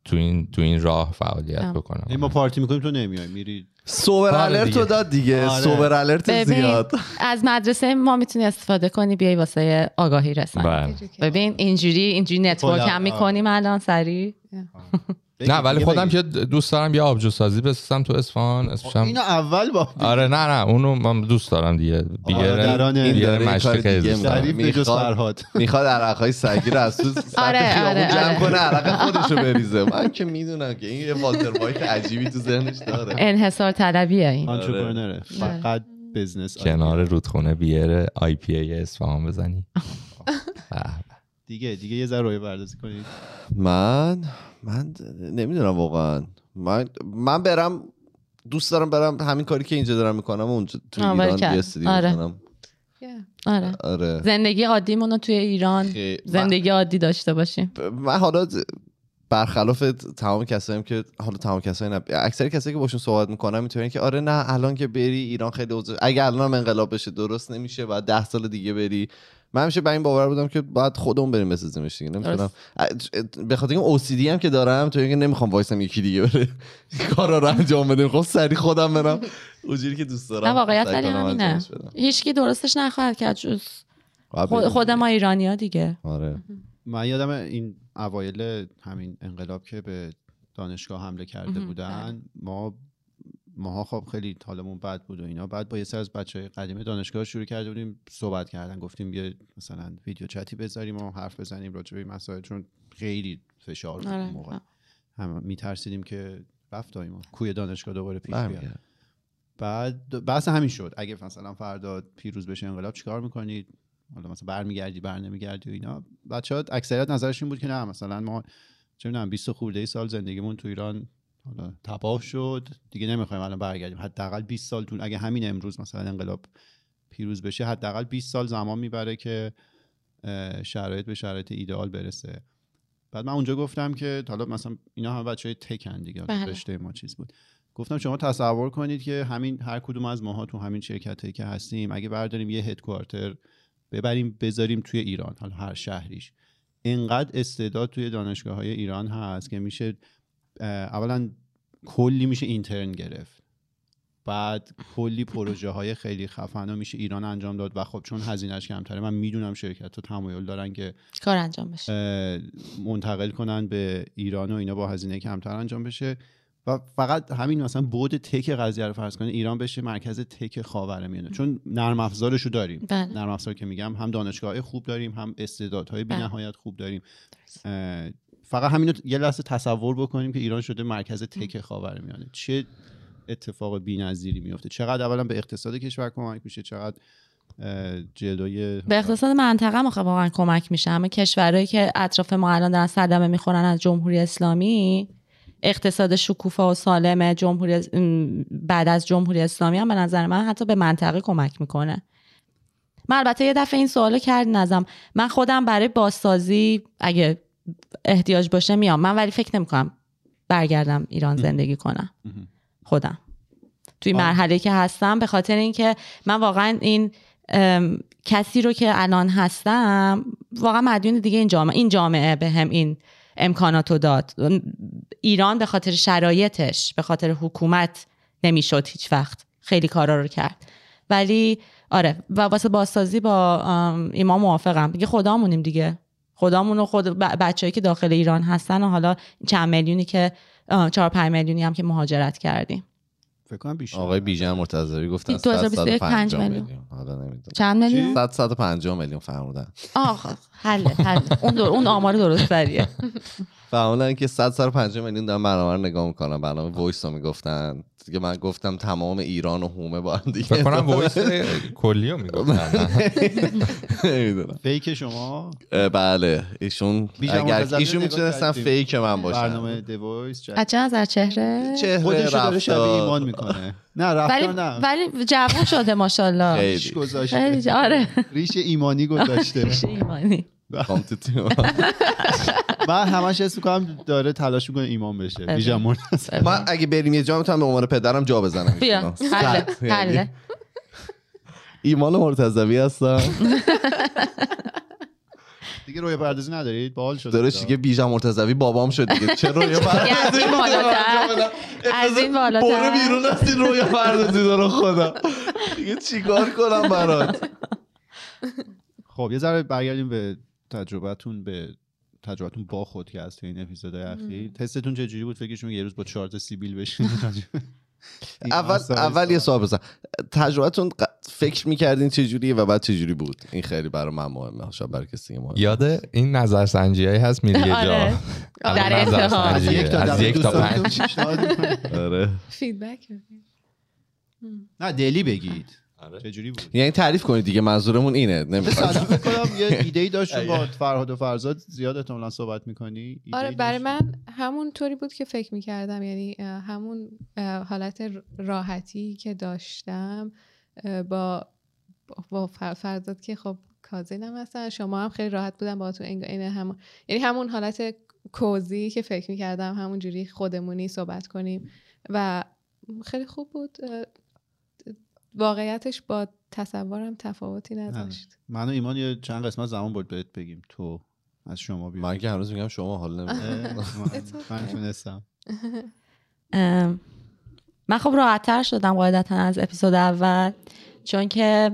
تو این تو این راه فعالیت ام. بکنم. ما پارتی میکنیم تو نمیای، میری سوبر آلرت رو داد دیگه. آره. سوبر آلرت زیاد. از مدرسه ما میتونی استفاده کنی بیای واسه آگاهی رسانی. ببین اینجوری اینجوری نتورک هم میکنیم الان سری. نه ولی خودم که دوست دارم یه آبجو سازی بسازم تو اصفهان. اینو اول با آره نه نه اونو من دوست دارم دیگه. بیگره مشت خیز شریف بجز فرهاد میخواد عرقهای سگی رو از تو سطح خیابون جمع کنه عرق خودش رو بریزه. من که میدونم که این یه واتربایک عجیبی تو ذهنش داره. انحصار طلبیه این آنترپرنوره، فقط بزنس. کنار رودخونه بیگره آی پی ای اصفهان بزنی دیگه دیگه یه ذره روی بردازی کنید. من من نمیدونم واقعا. من من برم دوست دارم برم همین کاری که اینجا دارم میکنم اونجا تو ایران بیستری آره. میکنم. آره. آره. زندگی عادیمون رو توی ایران خی... زندگی من... عادی داشته باشیم. من حالا برخلاف تمام کسایی که حالا تمام کسایی نب... اکثر کسایی که باشون صحبت میکنم میتونن که آره نه الان که بری ایران خیلی اوضاع، اگه الان انقلاب بشه درست نمیشه و ده سال دیگه بری. من همیشه به این باور بودم که باید خودمون بریم بسازیمش دیگه. نمی‌تونم به خاطر اینکه او سی دی هم که دارم، تو اینکه نمیخوام وایسم یکی دیگه بره کارا رو انجام بده، میخوام سری خودم برم اونجوری که دوست دارم. نه واقعیت همینه، هیچکی درستش نخواهد کرد جز خود ما ایرانی‌ها دیگه. آره من یادم این اوایل همین انقلاب که به دانشگاه حمله کرده بودن، ما ماها خب خیلی حالمون بد بود و اینا، بعد با یه سر از بچهای قدیمی دانشگاه شروع کرده بودیم صحبت کردن، گفتیم بیا مثلا ویدیو چتی بذاریم و حرف بزنیم راجع به مسائل، چون خیلی فشار بود اون موقع. هم میترسیدیم که رفتیم کوی دانشگاه دوباره پیش بیاد. بعد بحث همین شد، اگه مثلا فردا پیروز بشه انقلاب چیکار میکنید؟ حالا مثلا برمیگردی برنمیگردی و اینا. بچه‌ها اکثریت نظرش این بود که نه مثلا ما چه میدونم بیست خورده سال زندگیمون تو ایران حالا تباه شد دیگه، نمیخوایم الان برگردیم. حداقل بیست سال طول، اگه همین امروز مثلا انقلاب پیروز بشه حداقل بیست سال زمان میبره که شرایط به شرایط ایدئال برسه. بعد من اونجا گفتم که حالا مثلا اینا هم بچهای تکن دیگه، رشته ما چیز بود، گفتم شما تصور کنید که همین هر کدوم از ماها تو همین شرکتی که هستیم اگه برداریم یه هدکوارتر ببریم بذاریم توی ایران، حالا هر شهریش، اینقدر استعداد توی دانشگاه‌های ایران هست که میشه اولا کلی میشه اینترن گرفت، بعد کلی پروژه های خیلی خفن ها میشه ایران انجام داد و خب چون هزینهش کمتره من میدونم شرکت ها تمایل دارن که کار انجام بشه منتقل کنن به ایران و اینا با هزینه کمتر انجام بشه. و فقط همین مثلا بود تک قضیه رو فرض کنید ایران بشه مرکز تک خاورمیانه، چون نرم افزارشو داریم. بله. نرم افزار که میگم هم دانشگاه خوب داریم هم استعدادهای بی‌نهایت خوب داریم. فقط همین رو یه لحظه تصور بکنیم که ایران شده مرکز تک خاورمیانه، چه اتفاق بی‌نظیری میفته، چقدر اولا به اقتصاد کشور کمک میشه، چقدر جلوی به اقتصاد منطقه ما واقعا کمک میشه. همه کشورهایی که اطراف ما الان دارن صدمه میخورن از جمهوری اسلامی، اقتصاد شکوفا و سالم جمهوری بعد از جمهوری اسلامی هم به نظر من حتی به منطقه کمک میکنه. من البته یه دفعه این سوالو کردن ازم، من خودم برای بازسازی اگه احتیاج باشه میام، من ولی فکر نمیکنم برگردم ایران زندگی کنم خودم توی آه. مرحله که هستم، به خاطر اینکه من واقعا این کسی رو که الان هستم واقعا مدیون دیگه این جامعه این جامعه به هم این امکاناتو داد. ایران به خاطر شرایطش، به خاطر حکومت نمیشد هیچ وقت خیلی کارا رو کرد. ولی آره، و واسه بازسازی با ایمان موافقم. دیگه خدامونیم دیگه، خدامون و خود بچه‌ای که داخل ایران هستن و حالا چند میلیونی که چهار پنج میلیونی هم که مهاجرت کردیم. فکر کنم بیشتر. آقای بیژن مرتضوی گفتن صد و پنجاه میلیون. حالا نمیدونم. چند میلیون؟ صد و پنجاه میلیون فرمودن. آخ، حله حله. اون دور اون آمار درست سریه. فهموندن که صد و پنجاه میلیون دارن برنامه رو نگاه میکنن، برنامه وایس رو میگفتن. دیگه من گفتم تمام ایران و هومه با هم دیگه. فکر کنم وایس کلی رو میگفتن. نمیدونم. فیک شما؟ بله، ایشون اگر ایشون میتونستن فیک من باشن. برنامه دوایس چه از چهره؟ خودش داره شبیه ایمان میکنه. نه رفتار نه. ولی جوون شده ماشاءالله. ریش گذاشته. آره. ریش ایمانی گذاشته. ریش ایمانی. من همش حس می‌کنم داره تلاش می‌کنه ایمان بشه. بیژن مرتضوی من اگه بریم یه جا میتونم به عنوان پدرم جا بزنم. بیا حله حله. ایمان مرتضوی هستم. دیگه روی پردازی ندارید؟ باحال شد. درست دیگه، بیژن مرتضوی بابام شد دیگه. چه روی پردازی؟ از این بالاتر. برو بیرون از این روی پردازی داره خدا. دیگه چیکار کنم برات؟ خب یه ذره برگردیم به تجربتون به تجربتون با خود که از توی این اپیزودهای اخیر حستون چجوری بود؟ فکرش میگه یه روز با چارت سیبیل بشین. اول اول یه سوال بزن، تجربتون فکر میکردین چجوریه و بعد چجوری بود؟ این خیلی برای من مهمه، شاید برای کسی مهمه. یاده این نظرسنجی هایی هست میری یه جا در انتها از یک تا پنج فیدبک نه دلی بگید چجوری بود، یعنی تعریف کنید دیگه. منظورمون اینه. نمی‌خوام فکر کنم یه ایده‌ای داشتون با فرهاد و فرزاد زیاد احتمالاً صحبت می‌کنی. آره برای من همون طوری بود که فکر می‌کردم، یعنی همون حالت راحتی که داشتم با با فرزاد که خب کازینم هستن، شما هم خیلی راحت بودن باهاتون، این هم یعنی همون حالت کوزی که فکر می‌کردم همون جوری خودمونی صحبت کنیم و خیلی خوب بود. واقعیتش با تصورم تفاوتی نداشت. من و ایمان یه چند قسمت زمان بود بهت بگیم تو از شما بیاد. من که هر روز میگم شما حال نمیدونم. من تونستم. من خب راحت‌تر شدم قاعدتا از اپیزود اول، چون که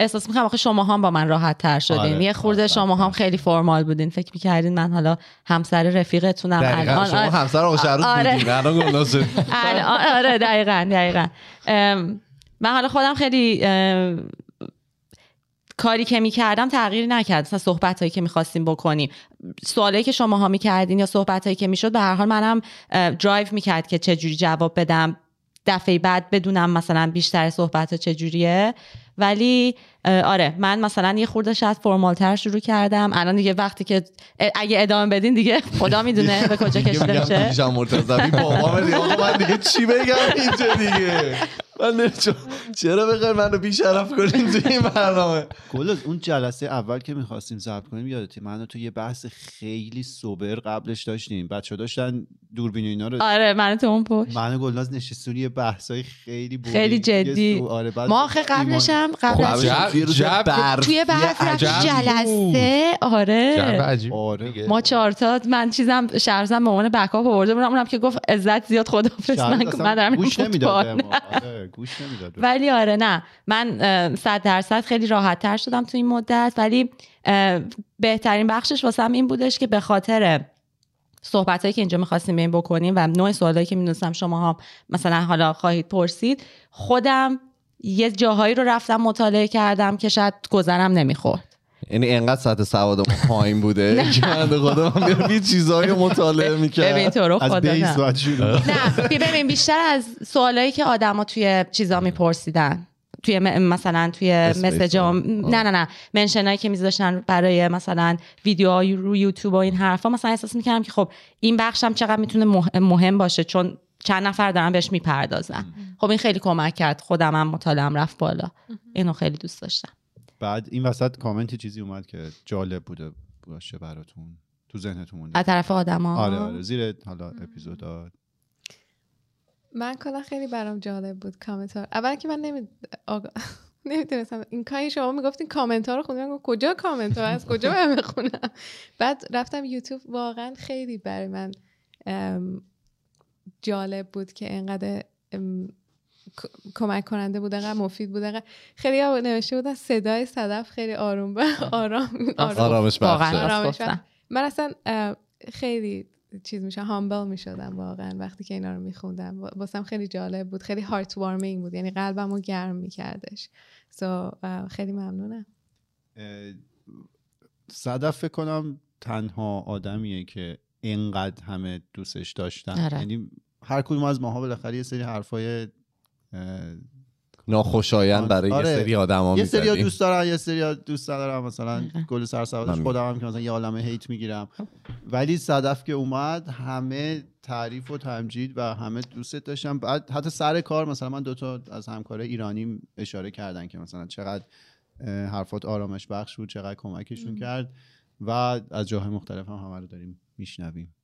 احساس میکنم آخه شما هم با من راحت‌تر شدین. یه خورده شما هم خیلی فرمال بودین، فکر میکردین من حالا همسر رفیقتونم. الان شما همسر آشروت بودین. الان گلناز شد. آره دقیقاً دقیقاً. من حالا خودم خیلی کاری که میکردم تغییر نکرد، مثلا صحبت هایی که میخواستیم بکنیم، سوالایی که شماها میکردین یا صحبت هایی که میشد، به هر حال منم درایو میکرد که چجوری جواب بدم، دفعه بعد بدونم مثلا بیشتر صحبت ها چجوریه. ولی آره من مثلا یه خورده شاید فرمالتر شروع کردم. الان دیگه وقتی که اگه ادامه بدین دیگه خدا میدونه به کجا کشیده میشه. بیژن مرتضوی بابا من دیگه چی بگم اینجا دیگه. من چرا بخیر منو بی‌شرف کنین تو این برنامه. گلناز اون جلسه اول که می‌خواستیم ضبط کنیم یادته منو تو یه بحث خیلی سوبر قبلش داشتیم، بچه‌ها داشتن دوربین اینا رو. آره منو تو اون پشت منو گلناز نشستون یه بحثای خیلی بود خیلی جدی. ما آخه قبلش هم قبلش توی بحث جلسه آره آره ما چهار تا من چیزم شرزم به عنوان بکاپ آورده بودم، اونم که گفت عزت زیاد خدافظ من من دارم گوش نمیدادم. گوش نمیداد. ولی آره نه من صد درصد خیلی راحت تر شدم تو این مدت. ولی بهترین بخشش واسم این بودش که به خاطر صحبت هایی که اینجا میخواستیم بین بکنیم و نوع سوالایی که میدونستم شما هم مثلا حالا خواهید پرسید، خودم یه جاهایی رو رفتم مطالعه کردم که شاید گذرم نمیخورد. یعنی اینقدر سطح سواد ما پایین بوده که من خودم هم یه چیزایی مطالعه می‌کردم. ببین تو رو خدا نه ببین بیشتر از سوالایی که آدما توی چیزا میپرسیدن، توی مثلا توی مسیجا نه نه نه منشنایی که می‌ذاشتن برای مثلا ویدیوهای رو یوتیوب و این حرفا، مثلا احساس می‌کردم که خب این بخشم چقدر میتونه مهم باشه چون چند نفر دارن بهش میپردازن. خب این خیلی کمک کرد، خودم هم مطالعه‌ام رفت بالا. اینو خیلی دوست داشتم. بعد این وسط کامنت چیزی اومد که جالب بوده باشه براتون تو ذهنتون مونده از طرف آدما. آره آره زیر حالا اپیزودا. من کلا خیلی برام جالب بود کامنت ها. اول که من نمی آقا نمیدونستم این کاری شما میگفتین کامنت ها رو خوندم، گفتم کجا کامنت ها از کجا من بخونم. بعد رفتم یوتیوب، واقعا خیلی برای من جالب بود که اینقدر کمک کننده بود، اینقدر مفید بود. اینقدر خیلی ها نوشته بودن صدای صدف خیلی آروم بود، آرام آرامش بخش. من اصلا خیلی چیز میشه هامبل میشدم واقعا وقتی که اینا رو میخوندم. واسم خیلی جالب بود، خیلی هارت وارمینگ بود، یعنی قلبم رو گرم میکردش. سو so, خیلی ممنونم. صدف فکر کنم تنها آدمیه که اینقدر همه دوستش داشتن، یعنی هر کدوم از ماها بالاخره یه سری حرفای ناخوشایند برای آره. یه سری آدم ها میزدیم، یه سری دوست دارم، یه سری دوست ندارم، مثلا گل سرسبدش خودم هم که مثلا یه عالمه هیت میگیرم. ولی صدف که اومد همه تعریف و تمجید و همه دوست داشتم. بعد حتی سر کار مثلا من دوتا از همکاره ایرانیم اشاره کردن که مثلا چقدر حرفات آرامش بخش بود، چقدر کمکشون ام. کرد و از جاهای مختلف هم همه رو داریم میشنویم.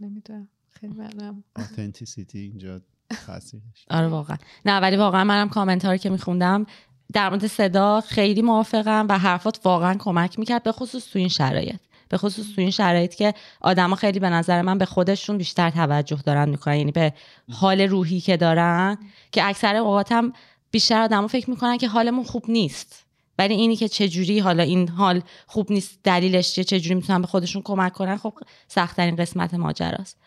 نمیدونم خیلی ممنونم. اتنتیسیتی اینجا خاصیش. آره واقعا. نه ولی واقعا منم کامنت ها رو که میخوندم در مورد صدا خیلی موافقم و حرفات واقعا کمک میکرد، به خصوص تو این شرایط، به خصوص تو این شرایط که آدما خیلی به نظر من به خودشون بیشتر توجه دارن میکنن، یعنی به حال روحی که دارن، که اکثر اوقات هم بیشتر آدما فکر میکنن که حالمون خوب نیست، ولی اینی که چجوری حالا این حال خوب نیست دلیلش چیه، چجوری میتونن به خودشون کمک کنن، خب سخت‌ترین قسمت ماجراست.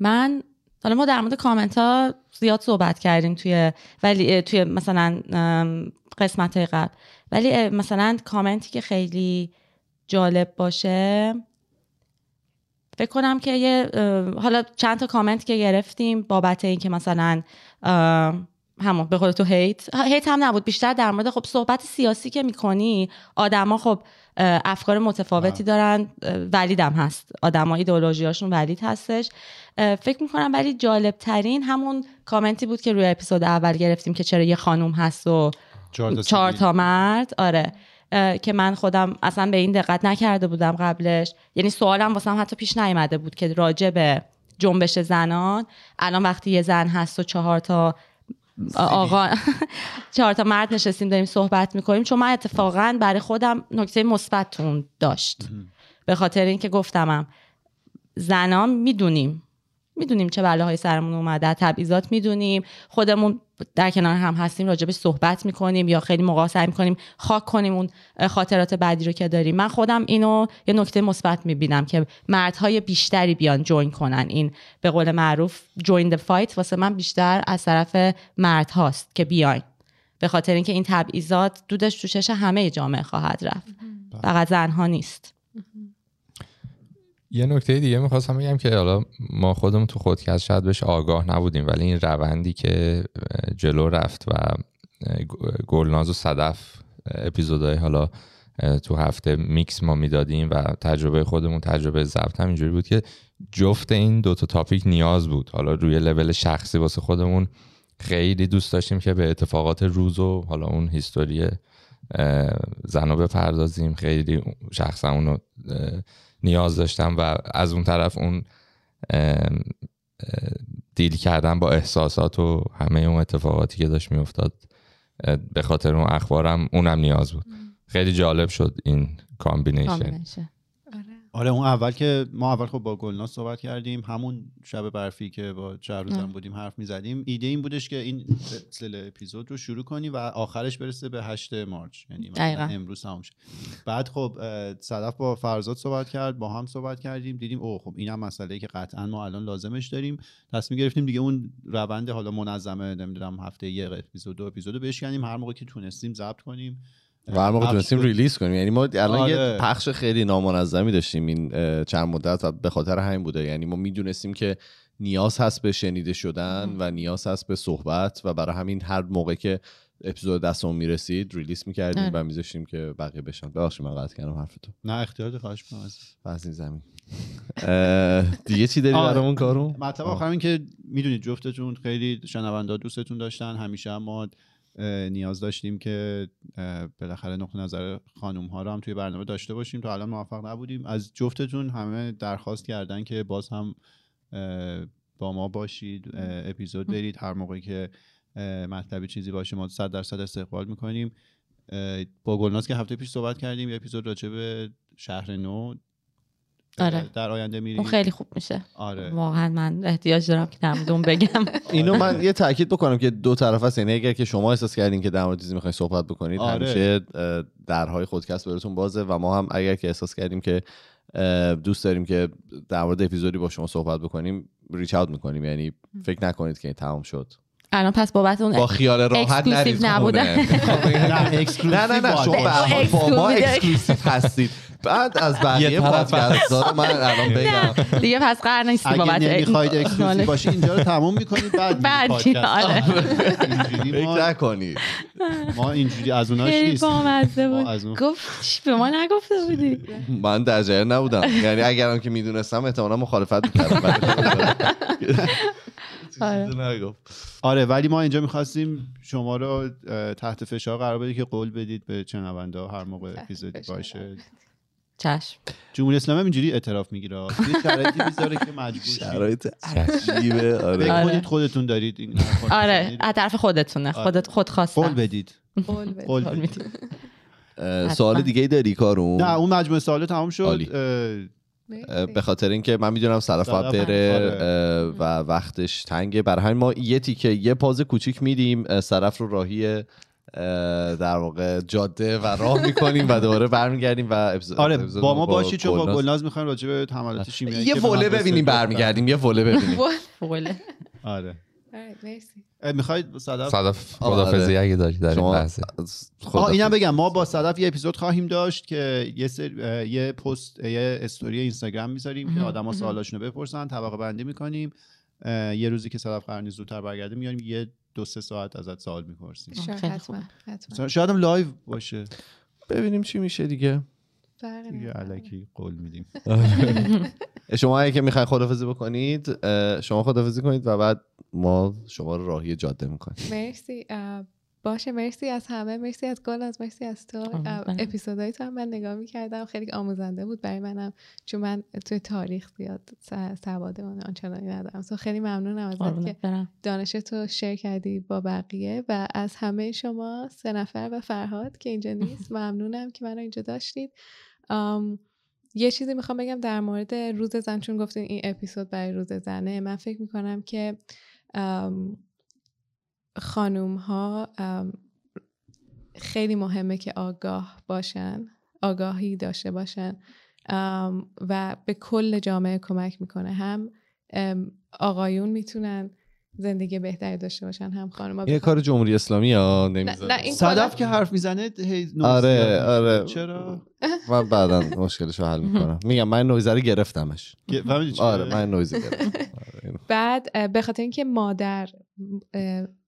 من حالا ما در مورد کامنت ها زیاد صحبت کردیم توی ولی توی مثلا قسمت های قبل، ولی مثلا کامنتی که خیلی جالب باشه فکر کنم که یه حالا چند تا کامنت که گرفتیم بابت این که مثلا همون به قول تو هیت هیت هم نبود، بیشتر در مورد خب صحبت سیاسی که میکنی آدما خب افکار متفاوتی آه. دارن، ولیدم هست آدمای ایدئولوژیاشون ولید هستش فکر میکنم. ولی جالب ترین همون کامنتی بود که روی اپیزود اول گرفتیم که چرا یه خانوم هست و چهار تا مرد. آره که من خودم اصلا به این دقت نکرده بودم قبلش، یعنی سوالم واسم حتی پیش نیامده بود که راجع به جنبش زنان الان وقتی یه زن هست و چهار تا آقا چهار تا مرد نشستیم داریم صحبت میکنیم، چون من اتفاقا برای خودم نکته مثبتون داشت به خاطر اینکه گفتمم زنان میدونیم میدونیم چه بلاهای سرمون اومده، تبعیضات میدونیم، خودمون در کنار هم هستیم راجبش صحبت میکنیم یا خیلی مقایسه میکنیم، خاک کنیم اون خاطرات بعدی رو که داریم. من خودم اینو یه نکته مثبت میبینم که مردهای بیشتری بیان جوین کنن، این به قول معروف join the fight واسه من بیشتر از طرف مرد هاست که بیاین، به خاطر اینکه این تبعیضات دودش تو چش همه جامعه خواهد رفت، فقط زنها نیست. یه نکته دیگه میخواستم بگم که حالا ما خودمون تو خودکست شاید بهش آگاه نبودیم، ولی این روندی که جلو رفت و گلناز و صدف اپیزودهای حالا تو هفته میکس ما میدادیم و تجربه خودمون تجربه ضبط هم اینجوری بود که جفت این دوتا تاپیک نیاز بود. حالا روی لول شخصی واسه خودمون خیلی دوست داشتیم که به اتفاقات روز و حالا اون هیستوری زنو بپردازیم، خیلی شخصا اونو نیاز داشتم، و از اون طرف اون دیل کردن با احساسات و همه اون اتفاقاتی که داشت میافتاد به خاطر اون اخبارم اونم نیاز بود. خیلی جالب شد این کامبینیشن. آره اون اول که ما اول خب با گلناز صحبت کردیم، همون شب برفی که با چهروزم بودیم حرف میزدیم، ایده این بودش که این سلسله اپیزود رو شروع کنی و آخرش برسه به هشت مارچ، یعنی مثلا امروز هم شد. بعد خب صدف با فرزاد صحبت کرد، با هم صحبت کردیم، دیدیم اوه خب اینم مسئله‌ای که قطعا ما الان لازمش داریم. تصمیم گرفتیم دیگه اون روند حالا منظمه نمیدونم هفته یک اپیزود دو اپیزودو بشکنیم، هر موقع که تونستیم ضبط کنیم و هر موقع تونستیم ریلیز کنیم. یعنی ما الان آره. یه پخش خیلی نامنظمی داشتیم این چند مدت و به خاطر همین بوده، یعنی ما میدونستیم که نیاز هست به شنیده شدن ام. و نیاز هست به صحبت، و برای همین هر موقع که اپیزود دستمون میرسید ریلیز میکردیم و میذاشتیم که بقیه بشن. ببخشید من قطع کردم حرفتو. نه اختیارت، خواهش می‌کنم از این زمین. دیگه چی داری برامون کارو؟ مطلب آخرم این که میدونید جفتتون خیلی شنوندا دوستتون داشتن، همیشه ما نیاز داشتیم که بالاخره نقطه نظر خانم ها رو هم توی برنامه داشته باشیم. تا الان موفق نبودیم. از جفتتون همه درخواست کردن که باز هم با ما باشید، اپیزود برید، هر موقعی که مطلبی چیزی باشه ما صد درصد استقبال میکنیم. با گلناز که هفته پیش صحبت کردیم یه اپیزود راجع به شهر نو آره. در آینده میریم، اون خیلی خوب میشه. آره. واقعا من احتیاج دارم که تمدون بگم. اینو من یه تاکید بکنم که دو طرف است، یعنی اگر که شما احساس کردین که در مورد چیزی میخواین صحبت بکنید آره. همیشه درهای خودکست براتون بازه و ما هم اگر که احساس کردیم که دوست داریم که در مورد اپیزودی با شما صحبت بکنیم ریچ اوت میکنیم، یعنی فکر نکنید که تمام شد. الان پس بابت اون با خیال راحت نرید. نه نه نه نه شما به هر حال با ما اکسکلوسیو هستید. بعد از بقیه پادکست ها من الان بگم دیگه پس قرار نیست بابت اگه نمیخواید اکسکلوسیو باشه اینجا رو تموم میکنید بعد بعد پادکست اینجوری ما نکنید. ما اینجوری از اوناش نیست. گفت به ما نگفته بودی. من در جریان نبودم، یعنی اگرم که میدونستم احتمالاً مخالفت میکردم. آره. آره ولی ما اینجا میخواستیم شما رو تحت فشار قرار بدید که قول بدید به شنونده ها هر موقع اپیزودی باشه. چشم. جمهوری اسلامی اینجوری اعتراف میگیره. یه شرایطی میذاره که مجبور شرایط عجیبه. آره. بگید خودتون دارید این. آره، از طرف خودتونه. خودت خود خواسته. قول بدید. قول بدید. سوال دیگه ای داری کارون؟ نه اون مجموعه سوال تمام شد. به خاطر اینکه من میدونم صدف باید بره و وقتش تنگه، برای همین ما یه تیکه یه پاز کوچیک میدیم، صدف رو راهی در واقع جاده و راه میکنیم و دوباره برمیگردیم و اپیزود آره با ما باشید چون با گلناز میخوایم راجع به حملات شیمیایی یه وله ببینیم برمیگردیم یه وله ببینیم وله آره مرسی. میخواید صدف صدف خدافظی اگه داری در این بحث آ اینم بگم ما با صدف یه اپیزود خواهیم داشت که یه سر... یه پست یه استوری اینستاگرام میذاریم که آدما سوالاشونو بپرسن، طبقه بندی میکنیم. یه روزی که صدف قرنی زودتر برگرده میاریم یه دو سه ساعت ازت سوال میپرسیم. حتما شاید هم لایو باشه، ببینیم چی میشه دیگه. دیگه الکی قول میدیم. شما اگه که میخواین خدافظی بکنید شما خدافظی کنید و بعد ما شما رو راهی جاده میکنیم. مرسی باشه. مرسی از همه، مرسی از گلناز، مرسی از تو. اپیزودهای تو هم من نگاه میکردم، خیلی آموزنده بود برای منم چون من توی تاریخ زیاد سواد آنچنانی ندارم. تو خیلی ممنونم ازت که دانش تو شیر کردی با بقیه و از همه شما سه نفر و فرهاد که اینجا نیست ممنونم که منو اینجا داشتید. ام یه چیزی میخوام بگم در مورد روز زن، چون گفتین این اپیزود برای روز زنه. من فکر میکنم که خانوم ها خیلی مهمه که آگاه باشن، آگاهی داشته باشن و به کل جامعه کمک میکنه. هم آقایون میتونن زندگی بهتری داشته باشن هم خانم‌ها. یه کار جمهوری اسلامی ها نمیزنه. صدف که حرف میزنه آره آره چرا؟ من بعدا مشکلش رو حل میکنم. میگم من نویزه رو گرفتمش. آره من نویزه گرفتم. بعد به خاطر اینکه مادر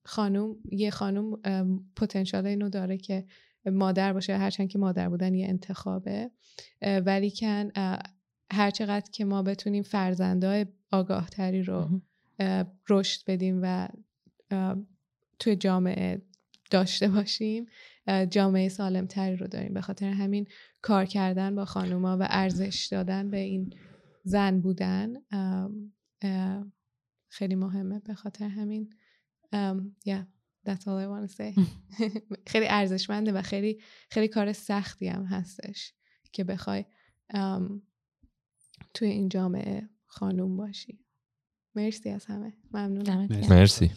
خانم یه خانم پتانسیل اینو داره که مادر باشه، هرچند که مادر بودن یه انتخابه، ولی کن هر چقدر که ما بتونیم فرزندای آگاهتری رو رشد بدیم و توی جامعه داشته باشیم جامعه سالمتری رو داریم. به خاطر همین کار کردن با خانوما و ارزش دادن به این زن بودن خیلی مهمه. به خاطر همین yeah that's all I want to say. خیلی ارزشمنده و خیلی خیلی کار سختی هم هستش که بخوای توی این جامعه خانوم باشی. مرسی از همه. ممنونم. مرسی.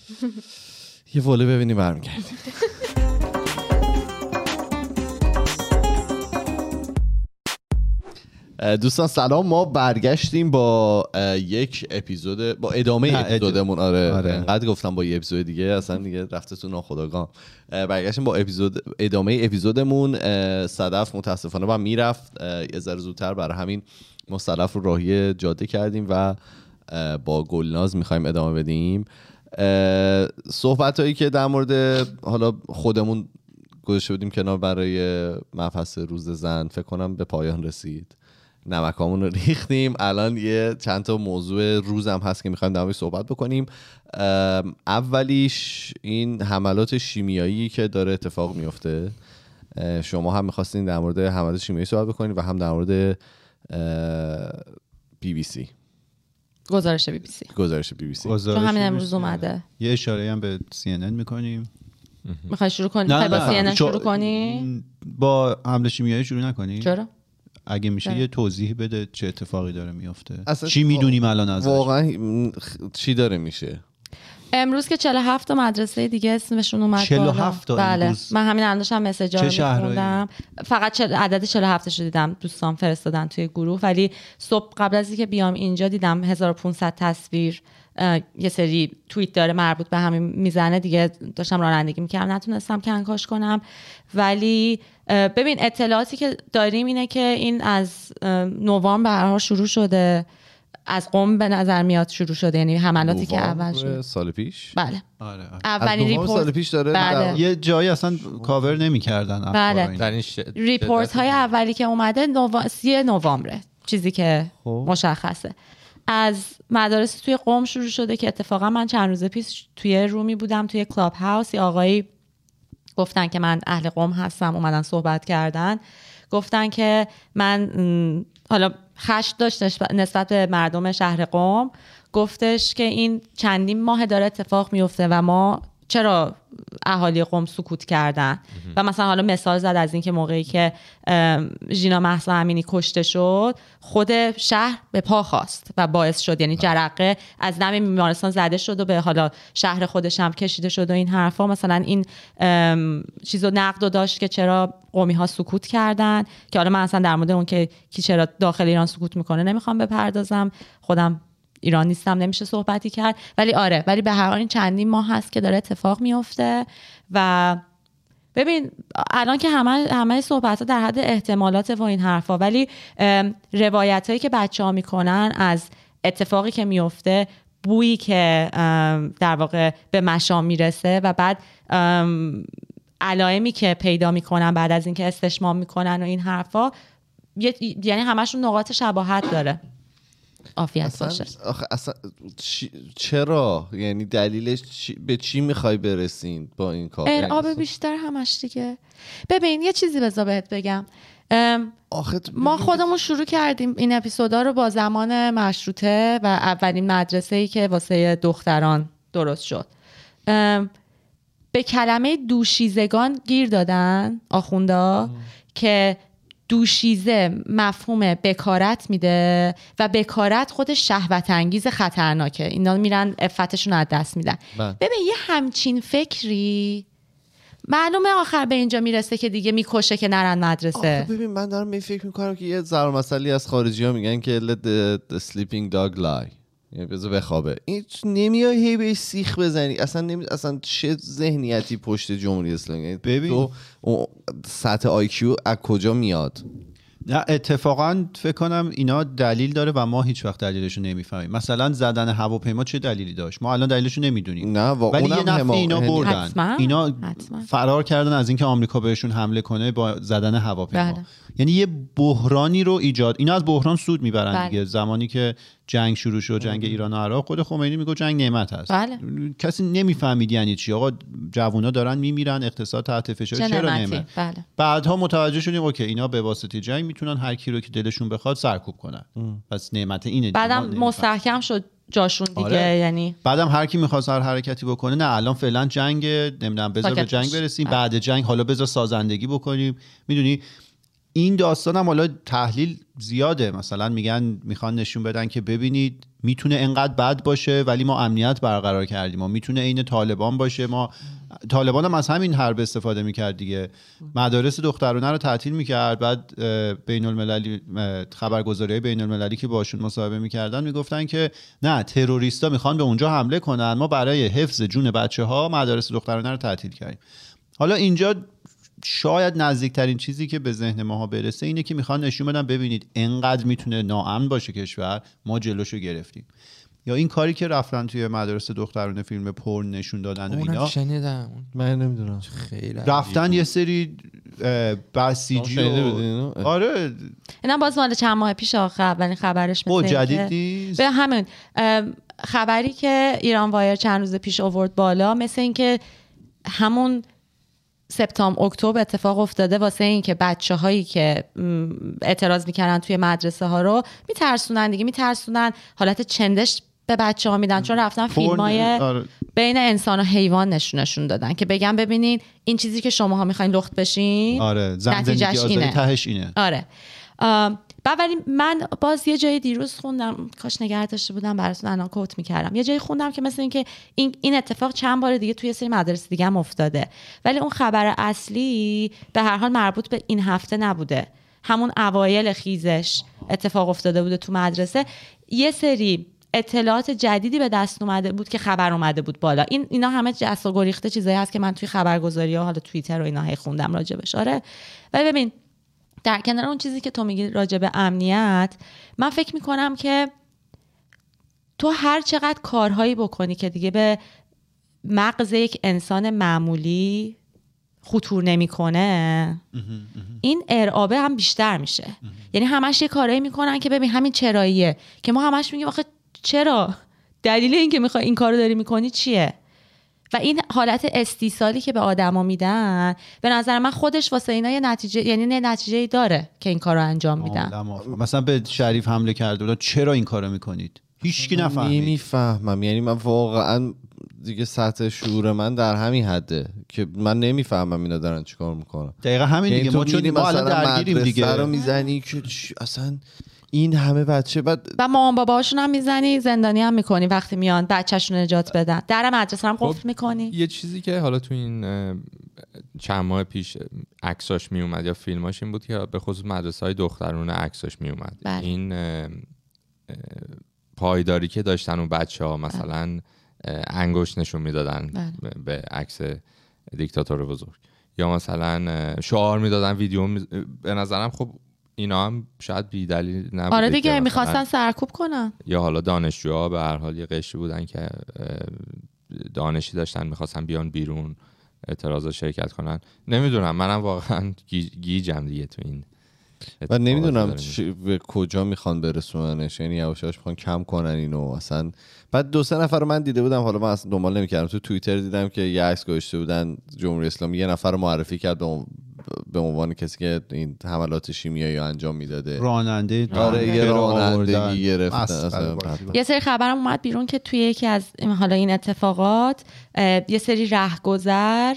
یه وله ببینی برمیگردیم. دوستان سلام، ما برگشتیم با یک اپیزود با ادامه اپیزودمون. آره انقدر گفتم با یه اپیزود دیگه اصلا دیگه رفته تو ناخودآگاه. برگشتیم با اپیزود ادامه اپیزودمون. صدف متاسفانه با میرفت یه ذره زودتر، برای همین ما صدف رو راهی جاده کردیم و با گلناز میخوایم ادامه بدیم صحبت هایی که در مورد حالا خودمون گذاشته بودیم کنار برای مبحث روز زن. فکر کنم به پایان رسید. نمکامون رو ریختیم. الان یه چند تا موضوع روزم هست که میخوایم در موردش صحبت بکنیم. اولیش این حملات شیمیایی که داره اتفاق میفته. شما هم میخواستین در مورد حملات شیمیایی صحبت بکنید و هم در مورد بی بی سی، گزارش بی بی سی. گزارش بی بی سی چون همین امروز اومده. یه اشاره هم به سی ان ان میکنیم. میخوای شروع کنی؟ میخوای با سی ان ان شروع کنی؟ با حمله شیمیایی شروع نکنی؟ چرا؟ اگه میشه ده. یه توضیح بده چه اتفاقی داره میفته؟ چی میدونیم الان ازش؟ واقعا چی داره میشه؟ امروز که چهل و هفت تا مدرسه دیگه اسمشون اومد. چهل و هفت تا؟ بله، من همین الان داشتم مسیجا رو می‌خوندم. فقط چل... عدد چهل و هفت شو دیدم، دوستان فرستادن توی گروه. ولی صبح قبل از اینکه بیام اینجا دیدم هزار و پانصد تصویر، یه سری توییت داره مربوط به همین میزنه دیگه. داشتم رانندگی میکردم نتونستم کنکاش کنم. ولی ببین اطلاعاتی که داریم اینه که این از نوامبر شروع شده، از قم به نظر میاد شروع شده، یعنی حملاتی که اول شد سال پیش. بله آره، اولین ریپورت سال پیش داره. بله. یه جایی اصلا کاور نمی‌کردن. بله. ریپورت‌های اولی که اومده سوم نوامبر چیزی که خوب. مشخصه از مدارس توی قم شروع شده که اتفاقا من چند روز پیش توی رومی بودم توی کلاب هاوس. یه آقایی گفتن که من اهل قم هستم، اومدن صحبت کردن، گفتن که من حالا خشم داشت نسبت به مردم شهر قم، گفتش که این چندین ماه داره اتفاق میفته و ما چرا اهالی قم سکوت کردن. و مثلا حالا مثال زد از این که موقعی که ژینا مهسا امینی کشته شد خود شهر به پا خواست و باعث شد، یعنی جرقه از دم بیمارستان زده شد و به حالا شهر خودش هم کشیده شد و این حرفا. مثلا این چیزو نقدو داشت که چرا قمی ها سکوت کردن، که حالا من اصلا در مورد اون که کی چرا داخل ایران سکوت میکنه نمیخوام بپردازم، خودم ایران نیستم نمیشه صحبتی کرد. ولی آره، ولی به هر حال این چندین ماه هست که داره اتفاق میفته. و ببین الان که همه همه صحبت‌ها در حد احتمالات و این حرفا، ولی روایتایی که بچه‌ها میکنن از اتفاقی که میفته، بویی که در واقع به مشام میرسه و بعد علائمی که پیدا میکنن بعد از اینکه استشمام میکنن و این حرفا، یعنی همشون نقاط شباهت داره. عافیت باشه. آخه اصلا چرا؟ یعنی دلیلش چی... به چی میخوای برسین با این کار؟ ارعاب بیشتر همش دیگه. ببین یه چیزی بذار بهت بگم. آخه ما خودمون شروع کردیم این اپیزودا رو با زمان مشروطه و اولین مدرسه‌ای که واسه دختران درست شد. به کلمه دوشیزگان گیر دادن آخوندا که دوشیزه مفهوم بکارت میده و بکارت خودش شهوت انگیز خطرناکه. اینا میرن عفتشون از دست میدن. ببین یه همچین فکری معلومه آخر به اینجا میرسه که دیگه میکشه که نرن مدرسه. ببین من دارم می فکر میکنم که یه ضرب مسئله از خارجی ها میگن که let the, the sleeping dog lie، یعنی بذار بخوابه. این نمیای هی بهش سیخ بزنی. اصلا نمی... اصلا چه ذهنیتی پشت جمهوری اسلامی؟ ببین تو سطح آی کیو از کجا میاد؟ نه اتفاقا فکر کنم اینا دلیل داره و ما هیچ وقت دلیلش رو نمیفهمیم. مثلا زدن هواپیما چه دلیلی داشت؟ ما الان دلیلش رو نمیدونیم. نه واقعا. ولی یه نفر اینا بردن. حتما. اینا حتما. فرار کردن از اینکه آمریکا بهشون حمله کنه با زدن هواپیما. بله. یعنی یه بحرانی رو ایجاد. اینا از بحران سود میبرن. بله. دیگه زمانی که جنگ شروع شد، جنگ ایران و عراق، خود خمینی میگه جنگ نعمت هست. بله. کسی نمیفهمید یعنی چی. آقا جوونا دارن میمیرن، اقتصاد تحت فشار، چرا نعمت؟ بله. بعدها متوجه شدیم اوکی اینا به واسطه جنگ میتونن هر کی رو که دلشون بخواد سرکوب کنن. ام. پس نعمت اینه. بعدم مستحکم شد جاشون دیگه. آره. یعنی بعدم هر کی میخواست هر حرکتی بکنه، نه الان فعلا جنگ، نمیدونم بذار به جنگ برسیم. بله. بعد جنگ حالا بذار سازندگی بکنیم. میدونی این داستانم حالا تحلیل زیاده. مثلا میگن میخوان نشون بدن که ببینید میتونه انقدر بد باشه ولی ما امنیت برقرار کردیم. ما میتونه عین طالبان باشه. ما طالبان هم از همین حرب استفاده میکرد دیگه. مدارس دخترونه رو تعطیل میکرد. بعد بین المللی خبرگزاری بین المللی که باشون مصاحبه میکردن میگفتن که نه تروریستا میخوان به اونجا حمله کنن، ما برای حفظ جون بچه‌ها مدارس دخترونه رو تعطیل کردیم. حالا اینجا شاید نزدیکترین چیزی که به ذهن ماها برسه اینه که میخوان نشون بدن ببینید انقدر میتونه ناامن باشه کشور، ما جلوشو گرفتیم. یا این کاری که رفتن توی مدرسه دخترونه فیلم پورن نشون دادن و اینا. من شنیدم. من نمیدونم. خیلی رفتن یه سری بسیجی و... آره اینا باز مال چند ماه پیش آخه اولین خبرش مثل جدیدی به همین خبری که ایران وایر چند روز پیش آورد بالا، مثل اینکه همون سپتامبر اکتبر اتفاق افتاده واسه این که بچه هایی که اعتراض میکردن توی مدرسه ها رو میترسونن دیگه، میترسونن حالت چندش به بچه ها میدن، چون رفتن فیلم های بین انسان و حیوان نشونشون دادن که بگم ببینین این چیزی که شماها میخواین لخت بشین آره نتیجهش اینه. تهش اینه آره. ولی من باز یه جای دیروز خوندم، کاش نگه داشته بودم براتون الان کوت میکردم، یه جای خوندم که مثل این که این, این اتفاق چند بار دیگه توی سری مدارس دیگه هم افتاده، ولی اون خبر اصلی به هر حال مربوط به این هفته نبوده، همون اوایل خیزش اتفاق افتاده بوده تو مدرسه، یه سری اطلاعات جدیدی به دست اومده بود که خبر اومده بود بالا. این اینا همه جست و گریخته چیزایی هست که من توی خبرگزاری‌ها حالا توییتر و اینا هی خوندم راجبش. آره ولی ببین در کنار اون چیزی که تو میگی راجع به امنیت، من فکر میکنم که تو هر چقدر کارهایی بکنی که دیگه به مغز یک انسان معمولی خطور نمیکنه، این ارعابه هم بیشتر میشه. یعنی همش یه کارهایی میکنن که ببین همین چراییه که ما همش میگیم آخه چرا، دلیل این که میخوای این کارو داری میکنی چیه؟ و این حالت استیصالی که به آدما میدن به نظر من خودش واسه اینا یه نتیجه، یعنی نه نتیجه‌ای داره که این کارو انجام میدن. مثلا به شریف حمله کرده بودن، چرا این کارو میکنید؟ هیچکی نفهمید. نمیفهمم، یعنی من واقعا دیگه سطح شعور من در همین حده که من نمیفهمم اینا دارن چیکار میکنن. دقیقاً همین دیگه، ما چون ما الان درگیریم دیگه، سرو میزنی که اصلا این همه بچه بعد و مامان باباشون هم میزنی، زندانی هم میکنی وقتی میان بچه‌شون نجات بدن، در مدرسه هم قفل میکنی. یه چیزی که حالا تو این چند ماه پیش عکساش میومد یا فیلماش این بود که به خصوص مدرسه‌های دخترونه عکساش میومد، بله. این پایداری که داشتن اون بچه‌ها، مثلا بله. انگشت نشون میدادن بله. به عکس دیکتاتور بزرگ، یا مثلا شعار میدادن، ویدیو می... به نظرم خب اینا هم شاید بی دلیل نبوده. آره دیگه میخواستن سرکوب کنن، یا حالا دانشجوها به هر حال یه قشری بودن که دانشی داشتن میخواستن بیان بیرون اعتراضا شرکت کنن. نمیدونم، منم واقعا گیجم دیگه تو این و نمیدونم به کجا میخوان برسوننش، یعنی یواشاش میخوان کم کنن اینو اصلا. بعد دو سه نفر رو من دیده بودم، حالا من اصلا دنبال نمیکردم، تو توییتر دیدم که یه عکس گذاشته بودن جمهوری اسلامی، یه نفر رو معرفی کرد به عنوان کسی که این حملات شیمیایی رو انجام میداده، راننده داره راننده گرفتن. یه سری خبرم اومد بیرون که توی یکی از حالا این اتفاقات یه سری رهگذر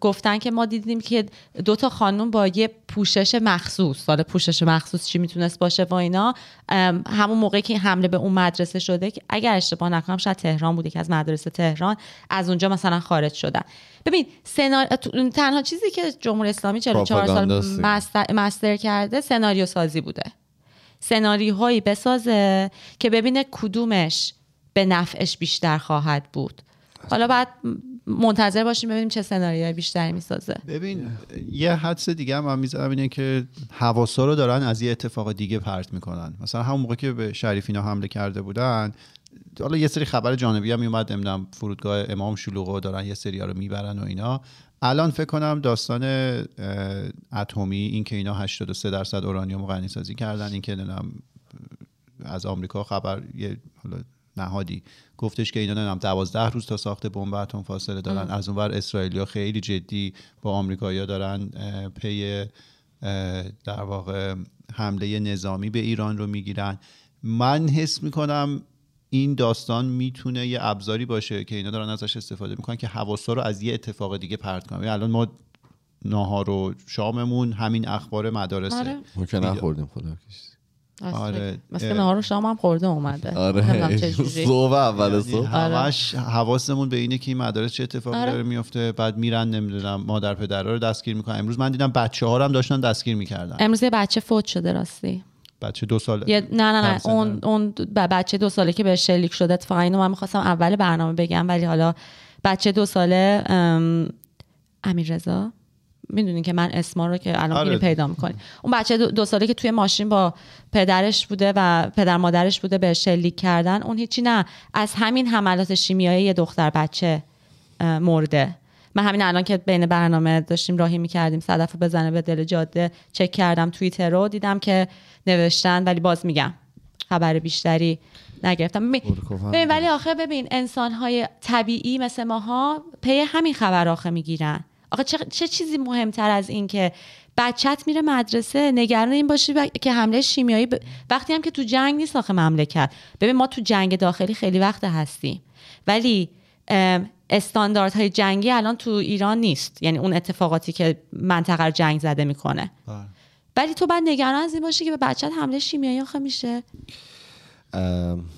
گفتن که ما دیدیم که دو تا خانم با یه پوشش مخصوص، حالا پوشش مخصوص چی میتونست باشه و اینا، همون موقعی که حمله به اون مدرسه شده که اگر اشتباه نکنم شاید تهران بوده، که از مدرسه تهران از اونجا مثلا خارج شدن. ببین سنار... تنها چیزی که جمهوری اسلامی چهل و چهار سال مستر... مستر کرده سناریو سازی بوده، سناریوهایی بسازه که ببینه کدومش به نفعش بیشتر خواهد بود. حالا بعد منتظر باشیم ببینیم چه سناریوهای بیشتری میسازه. ببین یه حدس دیگه هم من میذارم اینه که حواسا رو دارن از یه اتفاق دیگه پرت میکنن. مثلا همون موقع که به شریف اینا حمله کرده بودن، حالا یه سری خبر جانبی هم میومد، نمیدونم فرودگاه امام شلوغو دارن یه سری‌ها رو میبرن و اینا. الان فکر کنم داستان اتمی، این که اینا هشتاد و سه درصد اورانیوم غنی سازی کردن، این که نمیدونم از آمریکا خبر یه حالا نهادی گفتش که اینا نمیدونم دوازده روز تا ساخت بمب اتم فاصله دارن ام. از اونور اسرائیلیا خیلی جدی با آمریکایی‌ها دارن پی در واقع حمله نظامی به ایران رو میگیرن. من حس میکنم این داستان میتونه یه ابزاری باشه که اینا دارن ازش استفاده میکنن که حواسا رو از یه اتفاق دیگه پرت کنن. الان ما ناهار و شاممون همین اخبار مدارسه، ما که نخوردیم خدا کشید. آره مثلا نهار و شام هم خورده اومده. آره صبح اول صبح همش حواسمون به اینه که این مدارس چه اتفاقی آره. داره میفته، بعد میرن نمیدونم مادر پدرها رو دستگیر میکنن. امروز من دیدم بچه‌ها رو هم داشتن دستگیر میکردن. امروز یه بچه فوت شده، راستی بچه دو ساله یه... نه نه نه اون اون بچه دو ساله که به شلیک شده، اتفاقا اینو من می‌خواستم اول برنامه بگم، ولی حالا بچه دو ساله ام... امیررضا، میدونین که من اسما رو که الان آره. پیدا میکنین، اون بچه دو ساله که توی ماشین با پدرش بوده و پدر مادرش بوده به شلیک کردن، اون هیچی نه، از همین حملات شیمیایی یه دختر بچه مرده. من همین الان که بین برنامه داشتیم راهی می‌کردیم صدفو بزنه به دل جاده، چک کردم توییتر رو، دیدم که نوشتن، ولی باز میگم خبر بیشتری نگرفتم. ببین ولی آخه ببین انسان‌های طبیعی مثل ماها پی همین خبر آخه میگیرن. آخه چه, چه چیزی مهمتر از این که بچت میره مدرسه نگران این باشی با... که حمله شیمیایی ب... وقتی هم که تو جنگ نیست آخه مملکت. ببین ما تو جنگ داخلی خیلی وقت هستیم ولی استانداردهای جنگی الان تو ایران نیست، یعنی اون اتفاقاتی که منطقه رو جنگ زده میکنه. ولی تو بعد نگران از این باشی که به بچت حمله شیمیایی آخه میشه.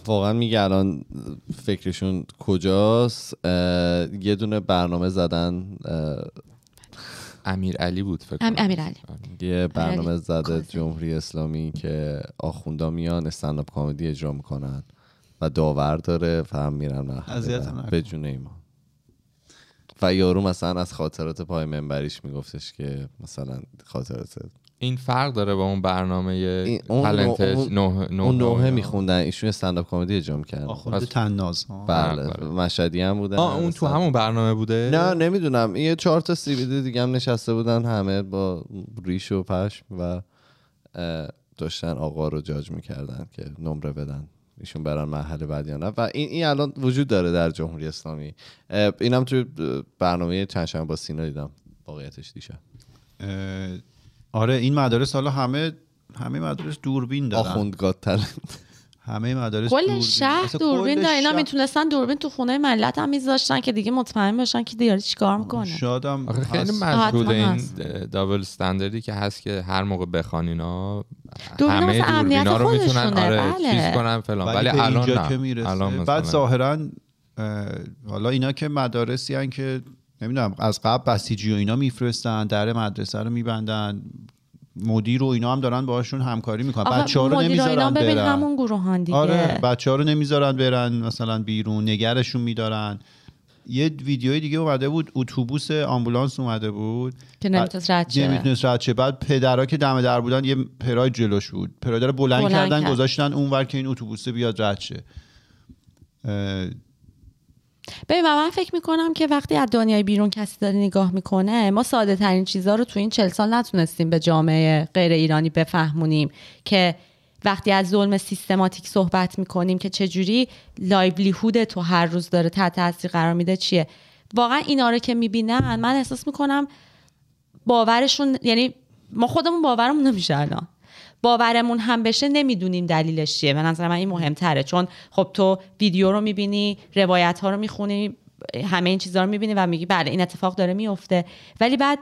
واقعا میگه الان فکرشون کجاست. یه دونه برنامه زدن امیر علی بود فکر کنم، امیر علی یه برنامه زده جمهوری اسلامی که آخوندا میان استندآپ کمدی اجرا میکنن و داور داره و هم میرن به جون ایمان. و یارو مثلا از خاطرات پای منبریش میگفتش که مثلا خاطرات این فرق داره با اون برنامه پلنتش نوه نوه میخوندن، ایشون استندآپ کمدی اجرا کرد. آخوند طناز بله مشهدی هم بودن. آه اون تو همون برنامه بوده؟ نه نمیدونم، یه چهار تا سیبیده دیگه هم نشسته بودن همه با ریش و پشم و داشتن آقا رو جاج میکردن که نمره بدن ایشون برن مرحله بعد یا نه. و این این الان وجود داره در جمهوری اسلامی. اینم تو برنامه چند شنبه با سینا دیدم واقعیتش دیشب. آره این مدارس حالا همه همه مدارس دوربین دارن. آخوند گاد تالنت. همه مدارس دوربین. کل شهر دوربین دارن. اینا میتونستن دوربین تو خونه ملت هم میذاشتن که دیگه مطمئن باشن که دیگه چیکار میکنه. شادم خیلی مشغول این دابل استانداردی که هست که هر موقع بخوان اینا همه دوربینا رو میتونن آره چیز کنن فلان، ولی الان نه. بعد ظاهرا حالا اینا که مدارسی ان که نمیدونم از قبل بسیجی و اینا میفرستن، در مدرسه رو میبندن، مدیر رو اینا هم دارن باهاشون همکاری میکنن، بچه‌ها رو نمیذارن برن. همون گروهان دیگه آره بچه‌ها رو نمیذارن برن مثلا بیرون، نگرشون میدارن. یه ویدیوی دیگه اومده بود، اتوبوس آمبولانس اومده بود که نمیتونست رد شه، نمیتونست رد شه. بعد پدرها که دم در بودن یه پرای جلوش بود، پرای رو بلند, بلند کردن کرد. گذاشتن اونور که این اتوبوس بیاد رد شه. ببین من فکر میکنم که وقتی از دنیای بیرون کسی داره نگاه میکنه، ما ساده ترین چیزها رو تو این چهل سال نتونستیم به جامعه غیر ایرانی بفهمونیم که وقتی از ظلم سیستماتیک صحبت میکنیم که چجوری لایولیهود تو هر روز داره تحت تاثیر قرار میده چیه. واقعا اینا رو که میبینن من احساس میکنم باورشون، یعنی ما خودمون باورمون نمیشه الان، باورمون هم بشه نمیدونیم دلیلش چیه. به نظر من این مهمتره، چون خب تو ویدیو رو میبینی، روایت ها رو میخونی، همه این چیزها رو میبینی و میگی بله این اتفاق داره میفته، ولی بعد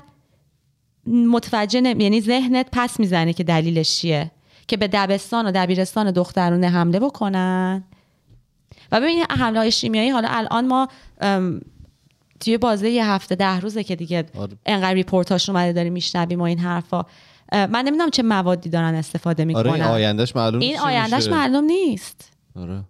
متوجه نمی، یعنی ذهنت پس میزنه که دلیلش چیه، که به دبستان و دبیرستان دخترونه حمله بکنن. و ببین حمله های شیمیایی حالا الان ما توی بازه یه هفته ده روزه که دیگه انقدر ریپورتاشون اومده داریم میشنویم و این حرفا. من نمیدونم چه موادی دارن استفاده میکنن. آره این آیندهش معلوم نیست. این آیندهش معلوم نیست. آره.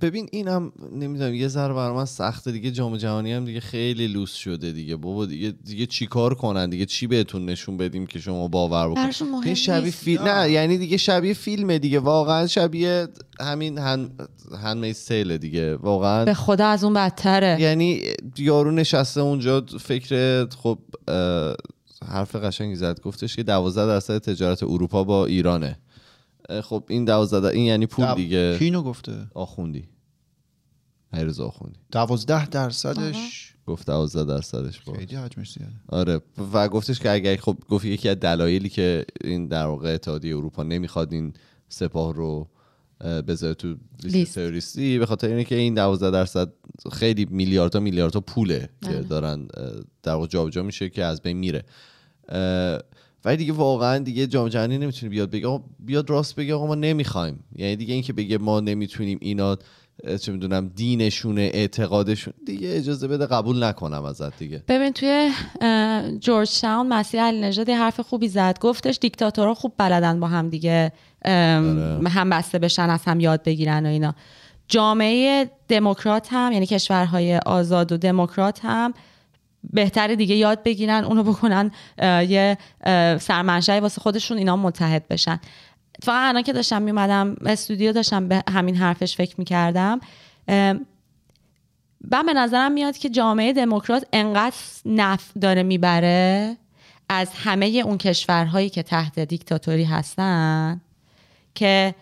ببین اینم نمیدونم یه ذره برام سخته دیگه، جام جهانی هم دیگه خیلی لوس شده دیگه بابا، دیگه دیگه چیکار کنن دیگه، چی بهتون نشون بدیم که شما باور بکنید. این شبیه فیلم نه، یعنی دیگه شبیه فیلمه دیگه، واقعا شبیه همین هن... هندمید سیل دیگه، واقعا به خدا از اون بدتره. یعنی یارو نشسته اونجا فکر خب اه... حرف قشنگی زد، گفتش که دوازده درصد تجارت اروپا با ایرانه. خب این دوازده در... این یعنی پول دیگه. کی اینو گفته؟ آخوندی هرز آخوندی. دوازده درصدش گفت دوازده درصدش بود. خیلی حجمش زیاده. آره و گفتش که اگه خب گفت یکی از دلایلی که این در واقع اتحادیه اروپا نمیخواد این سپاه رو بذاره تو لیست تروریستی به خاطر اینه که این دوازده درصد خیلی میلیاردها میلیاردها پوله آه. که دارن در واقع جابجا میشه که از بین میره. ولی دیگه واقعا دیگه جام جهانی نمیتونه بیاد بگه بیاد راست بگه آقا ما نمیخوایم، یعنی دیگه این که بگه ما نمیتونیم اینا چه میدونم دینشونه اعتقادشون، دیگه اجازه بده قبول نکنم ازت دیگه. ببین توی جورج تاون مسیح علی‌نژاد حرف خوبی زد، گفتش دیکتاتورها خوب بلدن با هم دیگه هم بسته بشن از هم یاد بگیرن و اینا. جامعه دموکرات هم یعنی کشورهای آزاد و دموکرات هم بهتره دیگه یاد بگیرن اونو بکنن یه سرمنشأ واسه خودشون، اینا متحد بشن. فقط الان که داشتم میومدم استودیو داشتم به همین حرفش فکر میکردم. من به نظرم میاد که جامعه دموکرات انقدر نفع داره میبره از همه اون کشورهایی که تحت دیکتاتوری هستن که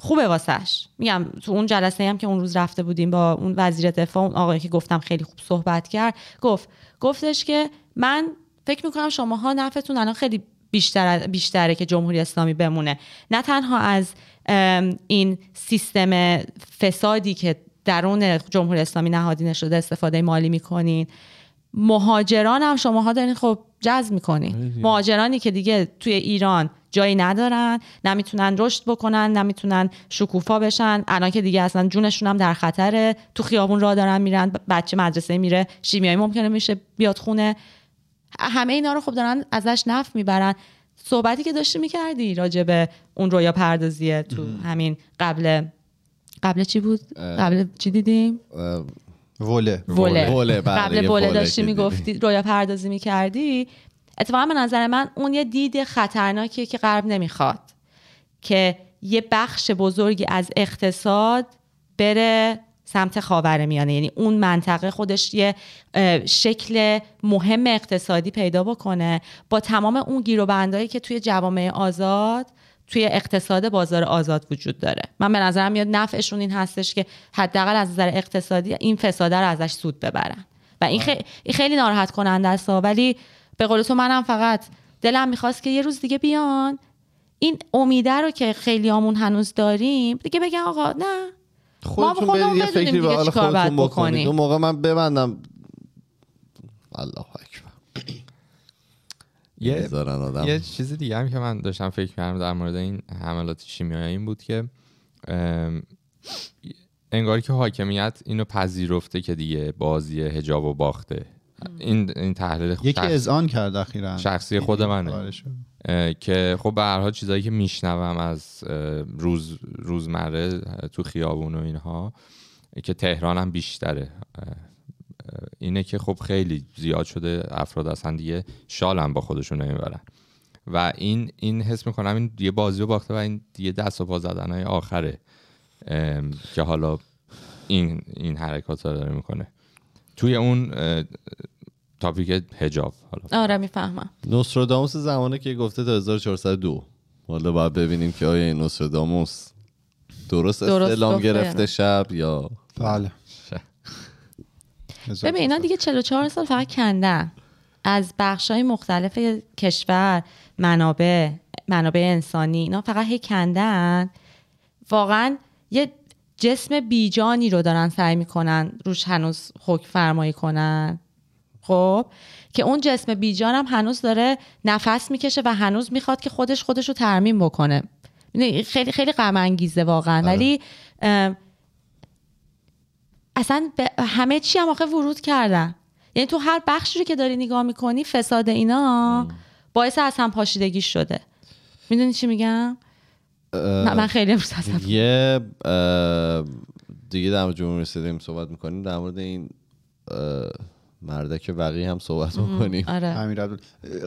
خوبه واسش. میگم تو اون جلسه هم که اون روز رفته بودیم با اون وزیر دفاع، اون آقایی که گفتم خیلی خوب صحبت کرد، گفت گفتش که من فکر میکنم شماها نفعتون الان خیلی بیشتر بیشتره که جمهوری اسلامی بمونه، نه تنها از این سیستم فسادی که درون جمهوری اسلامی نهادینه شده استفاده مالی میکنین، مهاجران هم شماها دارین خب جذب میکنین، مهاجرانی که دیگه توی ایران جایی ندارن، نمیتونن رشد بکنن، نمیتونن شکوفا بشن، الان که دیگه اصلا جونشون هم در خطره، تو خیابون راه دارن میرن، بچه مدرسه میره شیمیایی ممکنه میشه بیاد خونه، همه اینا رو خب دارن ازش نفع میبرن. صحبتی که داشتی میکردی راجبه اون رویا پردازیه تو همین قبل قبل چی بود؟ قبل چی دیدیم؟ وله وله وله قبل وله داشتی میگفتی، رویا پردازی میکردی. اتفاقا به نظر من اون یه دید خطرناکیه که غرب نمیخواد که یه بخش بزرگی از اقتصاد بره سمت خاورمیانه، یعنی اون منطقه خودش یه شکل مهم اقتصادی پیدا بکنه با تمام اون گیروبندایی که توی جوامع آزاد، توی اقتصاد بازار آزاد وجود داره. من به نظرم میاد نفعشون این هستش که حداقل از نظر اقتصادی این فساد رو ازش سود ببرن و این خیلی, خیلی ناراحت کننده است، ولی به قول تو منم فقط دلم میخواست که یه روز دیگه بیان این امیده رو که خیلی همون هنوز داریم دیگه بگن آقا نه خودتون برید یه فکری به حال خودتون بکنید. اون موقع من ببندم الله اکبر. یه یه چیز دیگه هم که من داشتم فکر می‌کردم در مورد این حملات شیمیایی این بود که انگار که حاکمیت اینو پذیرفته که دیگه بازی حجاب و باخته. این این تحلیل خود یکی از آن کرد اخیراً شخصی خود منه که خب به هر حال چیزایی که میشنوم از روز روزمره تو خیابون و اینها که تهران هم بیشتره اینه که خب خیلی زیاد شده افراد اصلا دیگه شال هم با خودشون نمیبرن و این این حس میکنم این یه بازی رو باخته و این دیگه دست و پا زدنهای آخره که حالا این این حرکات رو داره میکنه توی اون تاپیک حجاب. حالا آره میفهمم نوستراداموس زمانه که گفته تا هزار و چهارصد و دو. حالا باید ببینیم که آیا این نوستراداموس درست استعلام گرفته شب یا بله. ببین اینا دیگه چهل و چهار سال فقط کندن از بخش‌های مختلف کشور، منابع منابع انسانی، اینا فقط هی کندن. واقعا یه جسم بیجانی رو دارن سعی میکنن روش هنوز حکم فرمایی کنن، خب که اون جسم بیجان هم هنوز داره نفس میکشه و هنوز میخواد که خودش خودش رو ترمیم بکنه. خیلی خیلی غم انگیزه واقعا. ولی اصلا به همه چی هم آخه ورود کردن، یعنی تو هر بخشی رو که داری نگاه میکنی فساد اینا باعث اصلا پاشیدگی شده. میدونی چی میگم؟ من خیلی امروز هستم دیگه دیگه در جمهوری رسیدیم صحبت میکنیم، در مورد این مردک وقی هم صحبت میکنیم. آره.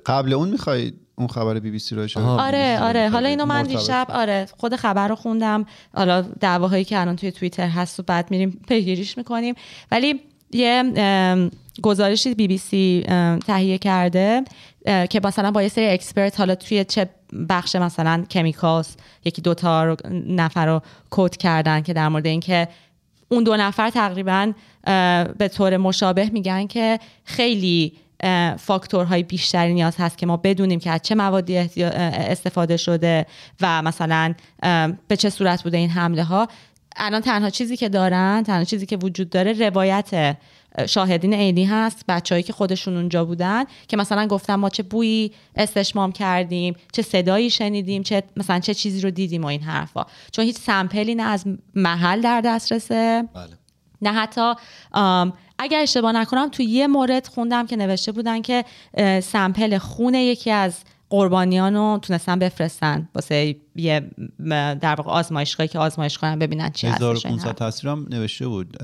قبل اون میخوای اون خبر بی بی سی رو شد؟ آره آره حالا اینو من دیشب آره خود خبر رو خوندم، حالا دعواهایی که الان توی توییتر هست و بعد میریم پیگیریش میکنیم، ولی یه گزارشی بی بی سی تهیه کرده که مثلا با یه سری اکسپرت، حالا توی چه بخش مثلا کمیکاس یکی دو تا نفر رو کوت کردن که در مورد اینکه اون دو نفر تقریبا به طور مشابه میگن که خیلی فاکتورهای بیشتری نیاز هست که ما بدونیم که از چه موادی استفاده شده و مثلا به چه صورت بوده این حمله ها. الان تنها چیزی که دارن، تنها چیزی که وجود داره روایت شاهدین عینی هست، بچه‌هایی که خودشون اونجا بودن که مثلا گفتن ما چه بویی استشمام کردیم، چه صدایی شنیدیم، چه مثلا چه چیزی رو دیدیم و این حرفا، چون هیچ سمپلی نه از محل در دسترسه بله. نه حتی اگر اشتباه نکنم تو یه مورد خوندم که نوشته بودن که سمپل خون یکی از قربانیان رو تونستن بفرستن واسه یه در واقع آزمایشگاهی که آزمایش کنن ببینن چی هستش. هزار و پانصد تصویر هم نوشته بود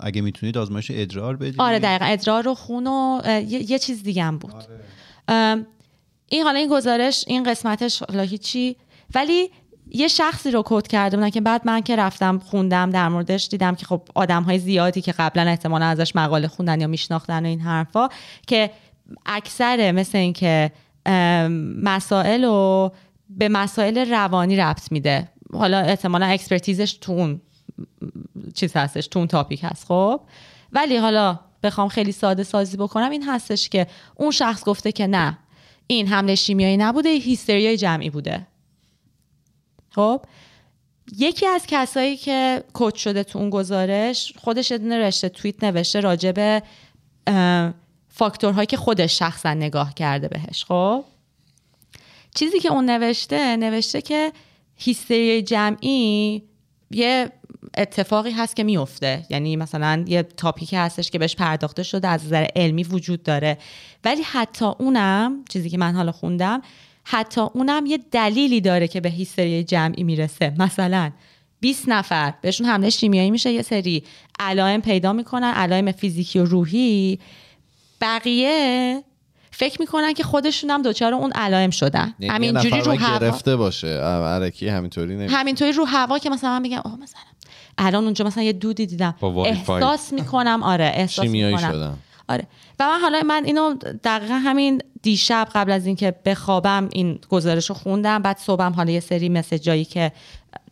اگه میتونید آزمایش ادرار بدید. آره دقیقاً ادرار و خون و یه, یه چیز دیگه هم بود. آره. این حالا این گزارش این قسمتش حالا هیچی، ولی یه شخصی رو کد کرده بودن که بعد من که رفتم خوندم در موردش دیدم که خب آدم‌های زیادی که قبلا احتمالاً ازش مقاله خوندن یا میشناختن و این حرفا، که اکثر مثل این که مسائل رو به مسائل روانی ربط میده، حالا احتمالاً اکسپرتیزش تو اون چیز هستش، تو اون تاپیک هست. خب ولی حالا بخوام خیلی ساده سازی بکنم، این هستش که اون شخص گفته که نه، این حمله شیمیایی نبوده، هیستریای جمعی بوده. خب یکی از کسایی که کوچ شده تو اون گزارش خودش یه دونه رشته توییت نوشته راجع به فاکتورهایی که خودش شخصا نگاه کرده بهش. خب چیزی که اون نوشته نوشته که هیستریای جمعی یه اتفاقی هست که میفته، یعنی مثلا یه تاپیکی هستش که بهش پرداخته شده، از نظر علمی وجود داره، ولی حتی اونم چیزی که من حالا خوندم، حتی اونم یه دلیلی داره که به هیستری جمعی میرسه. مثلا بیست نفر بهشون حمله شیمیایی میشه، یه سری علائم پیدا میکنن، علائم فیزیکی و روحی، بقیه فکر میکنن که خودشون هم دوچار اون علائم شدن، همینجوری رو هوا گرفته باشه، علکی همینطوری نمیشه، همینطوری رو هوا، که مثلا من میگم آها مثلا الان اونجا مثلا یه دودی دیدم، احساس میکنم آره احساس شیمیایی میکنم شدم. آره و من حالا من اینو دقیقا همین دیشب قبل از اینکه بخوابم این گزارشو خوندم، بعد صبحم حالا یه سری مسیجایی که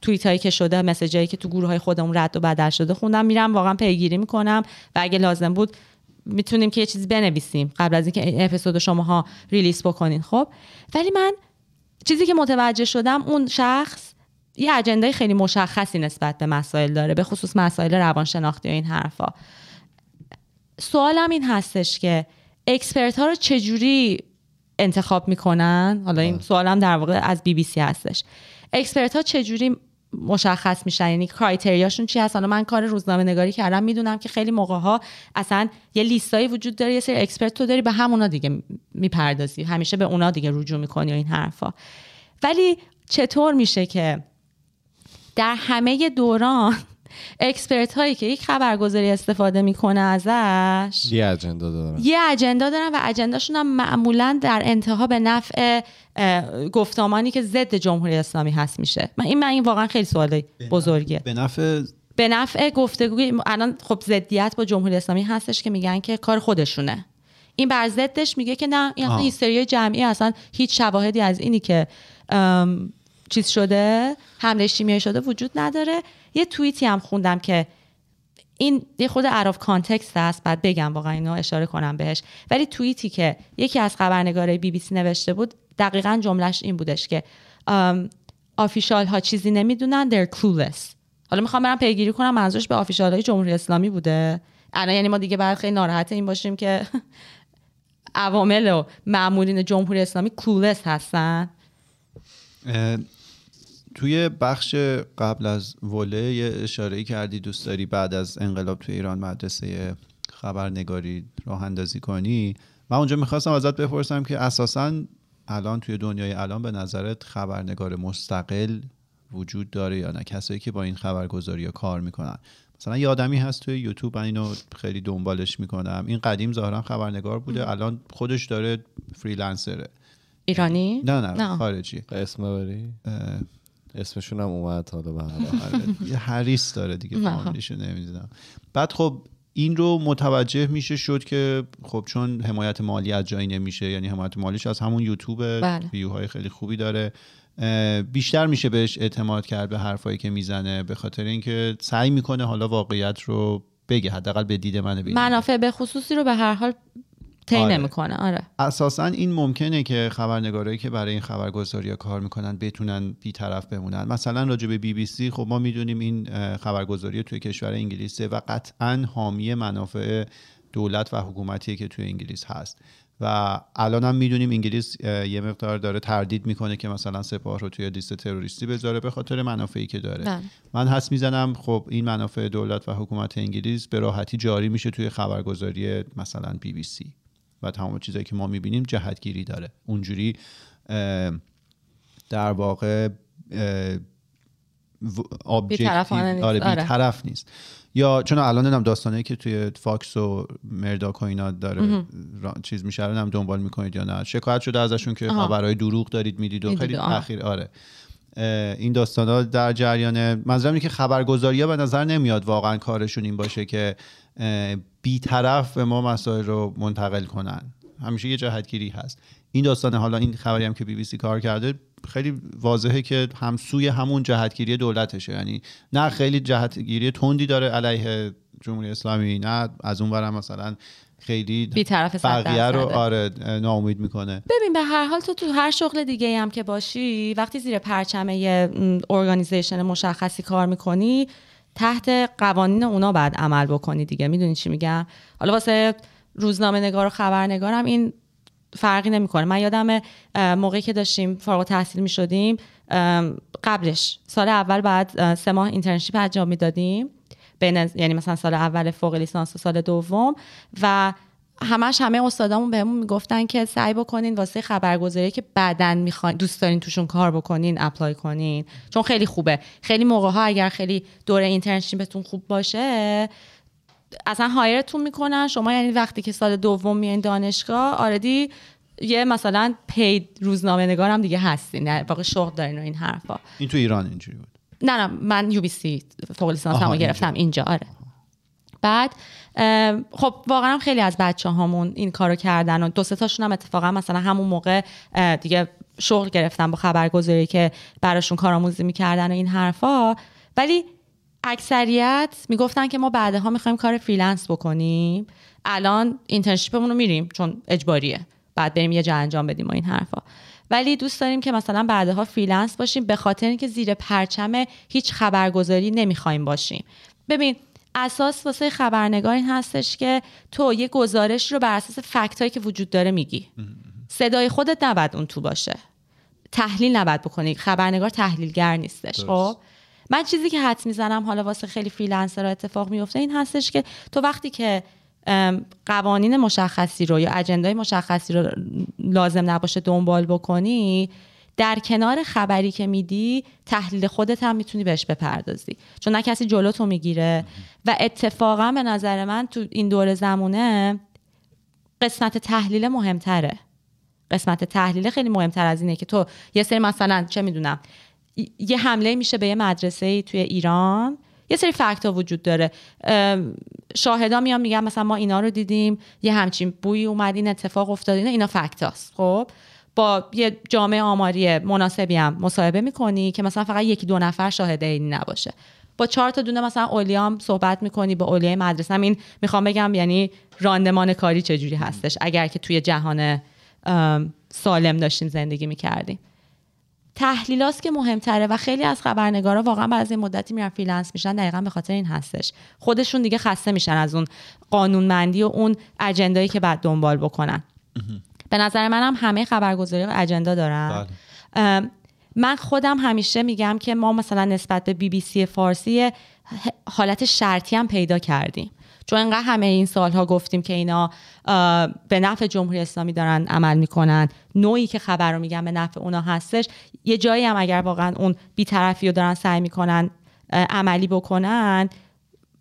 توییتایی که شده، مسیجایی که تو گروهای خودمون رد و بدل شده خوندم، میرم واقعا پیگیری میکنم و اگه لازم بود میتونیم که یه چیز بنویسیم قبل از اینکه اپیزود شماها ریلیز بکنین. خب ولی من چیزی که متوجه شدم، اون شخص یه اجندای خیلی مشخصی نسبت به مسائل داره، به خصوص مسائل روانشناختی و این حرفا. سوالم این هستش که اکسپرت ها رو چجوری انتخاب میکنن؟ حالا این سوالم در واقع از بی بی سی هستش. اکسپرت ها چجوری مشخص میشن؟ یعنی کرایتریاشون چی هست؟ حالا من کار روزنامه نگاری کردم، میدونم که خیلی موقع ها اصلا یه لیستایی وجود داره، یه سری اکسپرت تو داری، به همونا دیگه میپردازی، همیشه به اونا دیگه رجوع میکنی و این حرفا. ولی چطور میشه که در همه دوران اکسپرت هایی که یک خبرگزاری استفاده میکنه ازش یه اجندا دارن یه اجندا دارن و اجنداشون هم معمولا در انتها به نفع گفتمانی که ضد جمهوری اسلامی هست میشه؟ من این من این واقعا خیلی سوال بزرگیه. به نفع به نفع گفتگوی الان خب ضدیت با جمهوری اسلامی هستش که میگن که کار خودشونه، این بر ضدش میگه که نه این هیستریای جمعی، اصلا هیچ شواهدی از اینی که چیز شده، حمله شیمیایی شده، وجود نداره. یه توییتی هم خوندم که این یه خود عرف کانتکست هست، بعد بگم واقعا اینو اشاره کنم بهش، ولی توییتی که یکی از خبرنگارای بی بی سی نوشته بود دقیقاً جملهش این بودش که آفیشال ها چیزی نمیدونن، they're clueless. حالا میخوام برم پیگیری کنم منظورش به آفیشال های جمهوری اسلامی بوده الان، یعنی ما دیگه باید خیلی ناراحت این باشیم که عوامل و مأمورین جمهوری اسلامی clueless هستن. توی بخش قبل از وله یه اشاره‌ای کردی دوست داری بعد از انقلاب توی ایران مدرسه خبرنگاری راه اندازی کنی. من اونجا میخواستم ازت بپرسم که اساساً الان توی دنیای الان به نظرت خبرنگار مستقل وجود داره یا نه؟ کسایی که با این خبرگزاری‌ها کار میکنن، مثلا یه آدمی هست توی یوتیوب، من اینو خیلی دنبالش میکنم، این قدیم ظاهرا خبرنگار بوده، الان خودش داره فریلنسره. ایرانی؟ نه نه, نه. خارجی. اسم ببری؟ اسمشون هم اومد حالا به یه حریص داره دیگه، فامیلیشو نمیدونم. بعد خب این رو متوجه میشه شد که خب چون حمایت مالی از جایی نمیشه، یعنی حمایت مالیش از همون یوتیوب، بله. ویوهای خیلی خوبی داره، بیشتر میشه بهش اعتماد کرد به حرفایی که میزنه، به خاطر اینکه سعی میکنه حالا واقعیت رو بگه، حداقل به دید من بگه، منافع به خصوصی رو به هر حال آره. میکنه. آره اساسا این ممکنه که خبرنگارایی که برای این خبرگزاری‌ها کار میکنن بتونن بی‌طرف بمونن. مثلا راجع به بی بی سی خب ما میدونیم این خبرگزاری توی کشور انگلیسه و قطعا حامی منافع دولت و حکومتیه که توی انگلیس هست و الان هم میدونیم انگلیس یه مقدار داره تردید میکنه که مثلا سپاه رو توی لیست تروریستی بذاره به خاطر منافعی که داره. نه. من حس میزنم خب این منافع دولت و حکومت انگلیس به راحتی جاری میشه توی خبرگزاری مثلا بی بی سی و تمام چیزایی که ما میبینیم جهتگیری داره. اونجوری در واقع آبجکتیو آره بی‌طرف نیست. یا چون الان هم داستانی که توی فاکس و مرداک و اینا داره چیز میشه رو هم دنبال میکنید یا نه؟ شکایت شده ازشون که خبرهای دروغ دارید میدید و خیلی تاخیر آره این داستانا در جریانه. منظورم اینه که خبرگزاری‌ها به نظر نمیاد واقعا کارشون این باشه که بی‌طرف به ما مسائل رو منتقل کنن، همیشه یه جهتگیری هست. این داستانه. حالا این خبری هم که بی بی سی کار کرده خیلی واضحه که همسوی همون جهتگیری دولتشه، یعنی نه خیلی جهتگیری تندی داره علیه جمهوری اسلامی، نه از اون ورم مثلا خیلی بقیه رو آره ناامید میکنه. ببین به هر حال تو تو هر شغل دیگه هم که باشی وقتی زیر پرچمه یه ارگانیزیشن مشخصی کار میکنی تحت قوانین اونا باید عمل بکنی دیگه، میدونی چی میگم. حالا واسه روزنامه نگار و خبرنگارم این فرقی نمیکنه. من یادم موقعی که داشتیم فارغ التحصیل میشدیم، قبلش سال اول بعد سه ماه اینترنشیپ انجام میدادیم، یعنی مثلا سال اول فوق لیسانس و سال دوم، و همش همه استادامون بهمون میگفتن که سعی بکنین واسه خبرگزاری که بعدن میخواین دوست دارین توشون کار بکنین اپلای کنین، چون خیلی خوبه. خیلی موقع ها اگر خیلی دوره اینترنشیپتون خوب باشه اصلا هایرتون میکنن شما، یعنی وقتی که سال دوم میاین دانشگاه آردی یه مثلا پید روزنامه نگارم دیگه هستین، واقعا شغل دارین و این حرفا. این تو ایران اینجوری بود؟ نه نه من یو بی سی فوق لیسانس هم گرفتم اینجا آره. بعد خب واقعا خیلی از بچه هامون این کارو کردن و دو سه تاشون هم اتفاقا مثلا همون موقع دیگه شغل گرفتن با خبرگزاری که براشون کارآموزی میکردن و این حرفا. ولی اکثریت میگفتن که ما بعدها میخوایم کار فریلنس بکنیم، الان اینترنشیپمون رو میریم چون اجباریه بعد بریم یه جا انجام بدیم و این حرفا، ولی دوست داریم که مثلا بعدها فریلنس باشیم به خاطر اینکه زیر پرچم هیچ خبرگزاری نمیخوایم باشیم. ببین اساس واسه خبرنگار این هستش که تو یه گزارش رو بر اساس فکتایی که وجود داره میگی، صدای خودت نباید اون تو باشه، تحلیل نباید بکنی، خبرنگار تحلیلگر نیستش. خب من چیزی که حد میزنم حالا واسه خیلی فریلنسرها اتفاق میفته این هستش که تو وقتی که قوانین مشخصی رو یا اجندای مشخصی رو لازم نباشه دنبال بکنی، در کنار خبری که میدی تحلیل خودت هم میتونی بهش بپردازی، چون نه کسی جلو تو میگیره. و اتفاقا به نظر من تو این دور زمونه قسمت تحلیل مهمتره. قسمت تحلیل خیلی مهمتر از اینه که تو یه سری مثلا چه میدونم یه حمله میشه به یه مدرسه توی ایران، یه سری فکت‌ها وجود داره، شاهدا میان میگن مثلا ما اینا رو دیدیم، یه همچین بویی اومد، این اتفاق افتاد، اینا اینا فکت‌هاست. خب با یه جامعه آماری مناسبی هم مصاحبه میکنی که مثلا فقط یکی دو نفر شاهد این نباشه، با چهار تا دونه مثلا اولیام صحبت میکنی، با اولیای مدرسه. این میخوام بگم یعنی راندمان کاری چجوری هستش اگر که توی جهان سالم داشتیم زندگی میکردیم. تحلیلاست که مهمتره و خیلی از خبرنگارا واقعا بعد از این مدتی میرن فریلنس میشن دقیقاً به خاطر این هستش، خودشون دیگه خسته میشن از اون قانونمندی و اون اجندایی که بعد دنبال بکنن. به نظر من هم همه خبرگزاری اجندا دارن. من خودم همیشه میگم که ما مثلا نسبت به بی بی سی فارسی حالت شرطی هم پیدا کردیم، چون انقدر همه این سالها گفتیم که اینا به نفع جمهوری اسلامی دارن عمل میکنن، نوعی که خبر رو میگن به نفع اونا هستش، یه جایی هم اگر واقعا اون بی‌طرفی رو دارن سعی میکنن عملی بکنن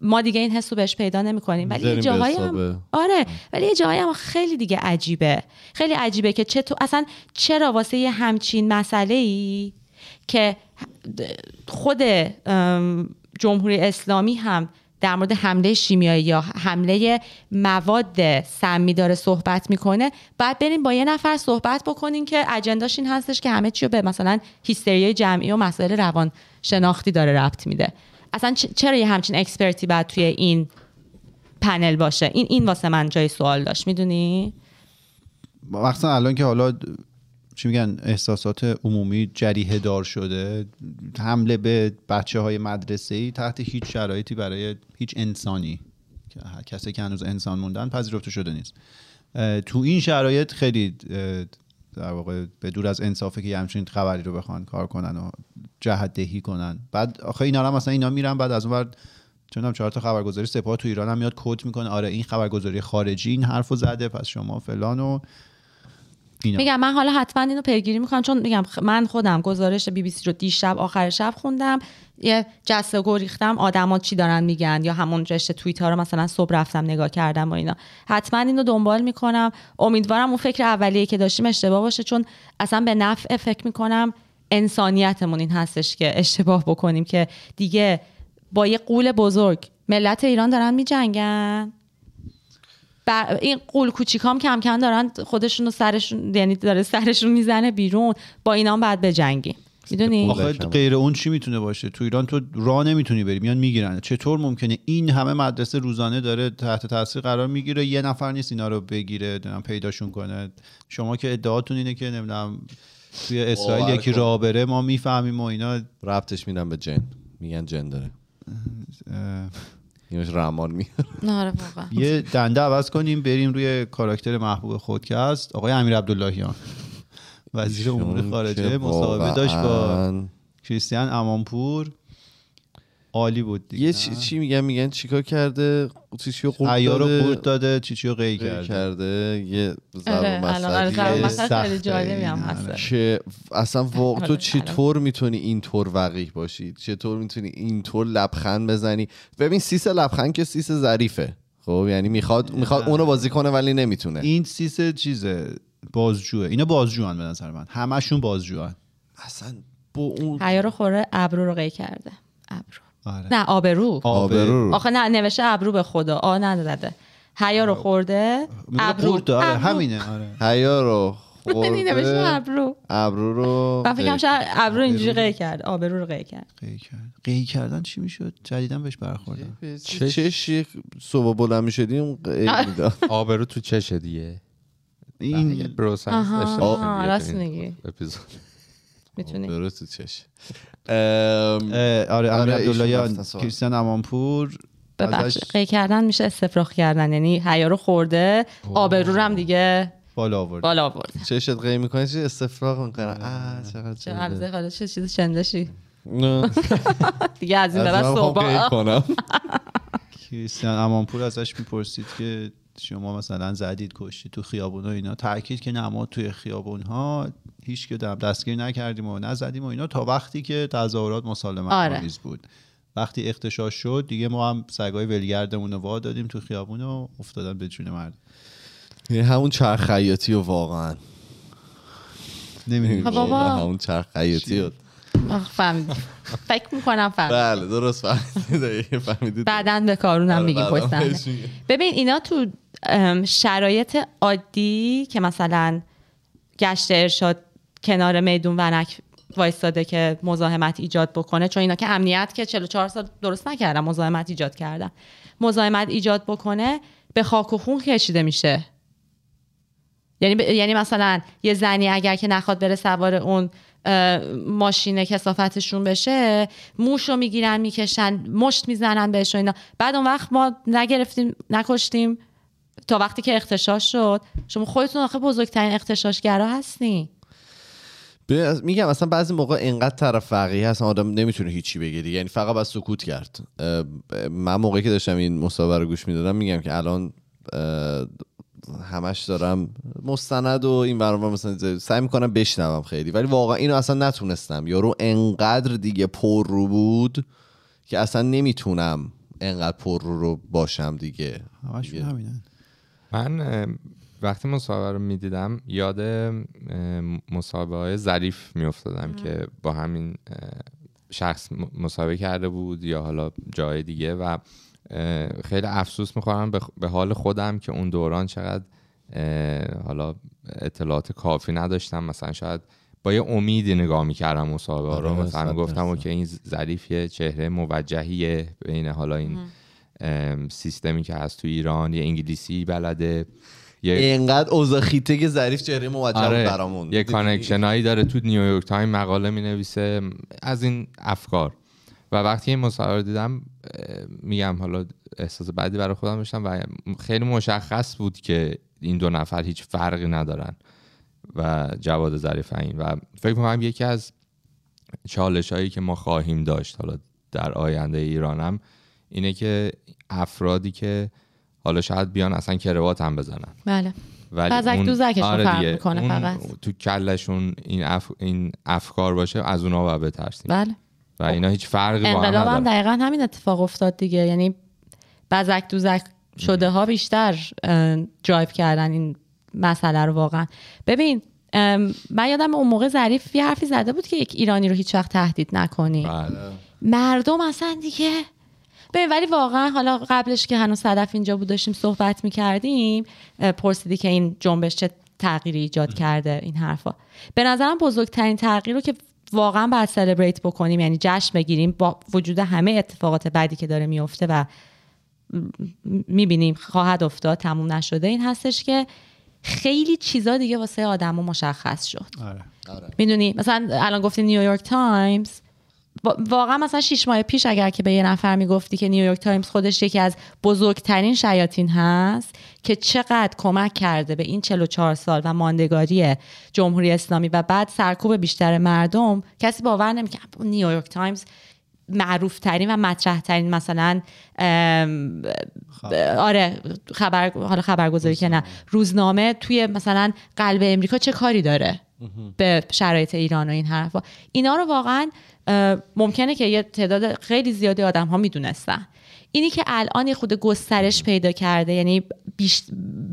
ما دیگه این حسو بهش پیدا نمیکنیم. ولی یه جاهایی هم آره ولی یه جاهایی هم خیلی دیگه عجیبه، خیلی عجیبه که چطور اصلا چرا واسه یه همچین مسئله‌ای که خود جمهوری اسلامی هم در مورد حمله شیمیایی یا حمله مواد سمی داره صحبت میکنه، بعد بریم با یه نفر صحبت بکنین که اجنداش این هستش که همه چی رو به مثلا هیستریای جمعی و مسائل روان شناختی داره ربط میده. اصلا چرا یه همچین اکسپرتی بعد توی این پنل باشه؟ این این واسه من جای سوال داشت، میدونی؟ مخصوصا الان که حالا چی میگن احساسات عمومی جریحه دار شده، حمله به بچه های مدرسه‌ای تحت هیچ شرایطی برای هیچ انسانی، کسی که هنوز انسان موندن، پذیرفته شده نیست. تو این شرایط خیلی در واقع به دور از انصافه که یه همچین خبری رو بخوان کار کنن و جهت دهی کنن. بعد آخه اینا هم مثلا اینا میرن بعد از اون ور چندم چهار تا خبرگزاری سپاه تو ایران هم میاد کد میکنه آره این خبرگزاری خارجی این حرفو زده پس شما فلانو اینا. میگم من حالا حتما اینو پیگیری میکنم، چون میگم من خودم گزارش بی بی سی رو دیشب آخر شب خوندم، یه جسته گریختم آدما چی دارن میگن، یا همون رشته توییتر رو مثلا صبح رفتم نگاه کردم و اینا. حتما اینو دنبال میکنم، امیدوارم اون فکر اولیه که داشتیم اشتباه باشه، چون اصلا به نفع فکر میکنم انسانیتمون این هستش که اشتباه بکنیم که دیگه با یه قول بزرگ ملت ایران دارن می جنگن، این قول کوچیکام کم کم دارن خودشون رو سرشون، یعنی داره سرشون میزنه بیرون، با اینا هم باید بجنگی. میدونی آخه غیر اون چی میتونه باشه؟ تو ایران تو راه نمیتونی بری، میان میگیرن. چطور ممکنه این همه مدرسه روزانه داره تحت تاثیر قرار میگیره، یه نفر نیست اینا رو بگیره، پیداشون کنه؟ شما که ادعاتون اینه که نمیدونم توی اسرائیل یکی راه بره ما میفهمیم و اینا، ربطش میدن به جن، میگن جن داره اینوش رحمان میاره. یه دنده عوض کنیم بریم روی کاراکتر محبوب خود که هست آقای امیر عبداللهیان، وزیر امور خارجه. مصاحبه داشت با کریستیان امانپور، عالی بود دیگه. یه چی, چی میگن میگن چیکار کرده؟ چیچیو قورت داده، چیچیو قی کرده. یه ضرب مسئله خیلی جالبی هم هست که اصلا واقعا تو چطور میتونی اینطور وقیح باشی؟ چطور میتونی اینطور لبخند بزنی؟ ببین سیس لبخند که سیس ظریفه، خب یعنی میخواد میخواد اونو بازی کنه ولی نمیتونه. این سیس چیزه، بازجوه. اینا بازجوان به نظر من، همشون بازجوان. اصلا با اون حیا رو خوره، ابرو رو قی کرده. ابرو آره. نه آبرو. آبرو آخه نه نوشته ابرو به خدا آ نداده. حیا رو خورده ابرو. آره همینه. آره حیا رو خورده نوشته ابرو. ابرو رو من فکرم شاید ابرو اینجوری قی کرد، آبرو رو قی کرد. قی کرد قی کردن چی میشد؟ جدیدا بهش برخوردم. چش صبح بلند میشدیم قی میداد. آبرو تو چشه دیگه. این پروسس داشته. آها راست میگی. اپیزود میتونی آبرو تو چش. آره امیر عبداللهیان، کریستیان امانپور، ازش قی کردن میشه استفراغ کردن، یعنی حیا رو خورده آبرو هم دیگه بالا آورد. بالا آورد چشت قی میکنه چه استفراغ میکنه. آ چقدر چه حمزه خالص چه چیز چندشی دیگه از این بعد صحبت. کریستیان امانپور ازش میپرسید که شما مثلا زدید کشتید تو خیابون و اینا، تاکید که نه ما توی خیابون ها هیچ که دستگیر نکردیم و نزدیم و اینا تا وقتی که تظاهرات مسالمت آمیز آره. بود. وقتی اغتشاش شد دیگه ما هم سگای ولگردمون رو وا دادیم تو خیابون و افتادن به جون مردم. یعنی همون چرخ خیاطی رو واقعا نمی‌دونم همون چرخ خیاطی رو فهمیدم. فکر میکنم فهمیدم. بله درست فهمیدید. فهمیدید. بعداً به کارونم میگیم پشتم. ببین اینا تو شرایط عادی که مثلا گشت ارشاد کنار میدون ونک وایستاده که مزاحمت ایجاد بکنه، چون اینا که امنیت که چهل و چهار سال درست نکردن، مزاحمت ایجاد کردن. مزاحمت ایجاد بکنه به خاک و خون کشیده میشه. یعنی ب... یعنی مثلا یه زنی اگر که نخواد بره سوار اون ماشین کثافتشون بشه، موشو میگیرن میکشن، مشت میزنن بهش و اینا. بعد اون وقت ما نگرفتیم نکشتیم تا وقتی که اغتشاش شد. شما خودتون آخه بزرگترین اغتشاشگرا هستین. میگم اصلا بعضی موقع اینقدر طرف فقیه هست آدم نمیتونه هیچی بگه دیگه، یعنی فقط بس سکوت کرد. من موقعی که داشتم این مصاحبه رو گوش میدادم میگم که الان همش دارم مستند و این برنامه مثلا سعی میکنم بشنوم خیلی، ولی واقعا اینو اصلا نتونستم. یارو انقدر دیگه پر رو بود که اصلا نمیتونم انقدر پر رو رو باشم دیگه. من وقتی مصاحبه رو میدیدم یاد مصاحبه های ظریف میافتادم که با همین شخص مصاحبه کرده بود یا حالا جای دیگه، و خیلی افسوس میخورم به حال خودم که اون دوران چقدر حالا اطلاعات کافی نداشتم. مثلا شاید با یه امیدی نگاه میکردم مصاحبه ها رو، مثلا گفتم که این ظریف یه چهره موجهیه بین حالا این سیستمی که هست تو ایران، یه انگلیسی بلده، اینقدر اوزاخیته که ظریف چهره موجه آره. برامون یه کانکشنایی داره، تو نیویورک تایم مقاله مینویسه از این افکار. و وقتی این مصاحبه رو دیدم میگم حالا احساس بدی برای خودم داشتم و خیلی مشخص بود که این دو نفر هیچ فرقی ندارن و جواد ظریف این. و فکر می‌کنم یکی از چالش‌هایی که ما خواهیم داشت حالا در آینده ایرانم اینه که افرادی که حالا شاید بیان اصلا کروات هم بزنن، بله، ولی دوزکشون آره فرق میکنه، فقط تو کلشون این, اف... این افکار باشه، از اونا باید بترسیم. بله و اینا هیچ فرقی با هم ندارن. انقلاب هم دقیقا همین اتفاق افتاد دیگه، یعنی بزک دوزک شده ها بیشتر جایب کردن این مسئله رو واقعا. ببین من یادم اون موقع ظریف یه حرفی زده بود که یک ایرانی رو هیچ وقت تهدید نکنی. بله. مردم اصلا دیگه به ولی واقعا حالا قبلش که هنوز صدف اینجا بود داشتیم صحبت میکردیم پرسیدی که این جنبش چه تغییری ایجاد کرده. این حرفا به نظرم بزرگترین تغییر رو که واقعا باید سلبریت بکنیم، یعنی جشن بگیریم با وجود همه اتفاقات بعدی که داره میفته و میبینیم خواهد افتاد تموم نشده، این هستش که خیلی چیزا دیگه واسه آدمو مشخص شد. آره. آره. میدونی مثلا الان گفتی نیویورک تایمز، واقعا مثلا شش ماه پیش اگر که به یه نفر میگفتی که نیویورک تایمز خودش یکی از بزرگترین شیاطین هست که چقدر کمک کرده به این چهل و چهار سال و ماندگاری جمهوری اسلامی و بعد سرکوب بیشتر مردم، کسی باور نمیکنه نیویورک تایمز معروف ترین و مطرح ترین مثلا خبر. آره خبر، حالا خبرگزاری که نه، روزنامه توی مثلا قلب امریکا چه کاری داره به شرایط ایران و این حرفا. اینا رو واقعا ممکنه که یه تعداد خیلی زیادی آدم ها میدونستن، اینی که الان خود گسترش پیدا کرده یعنی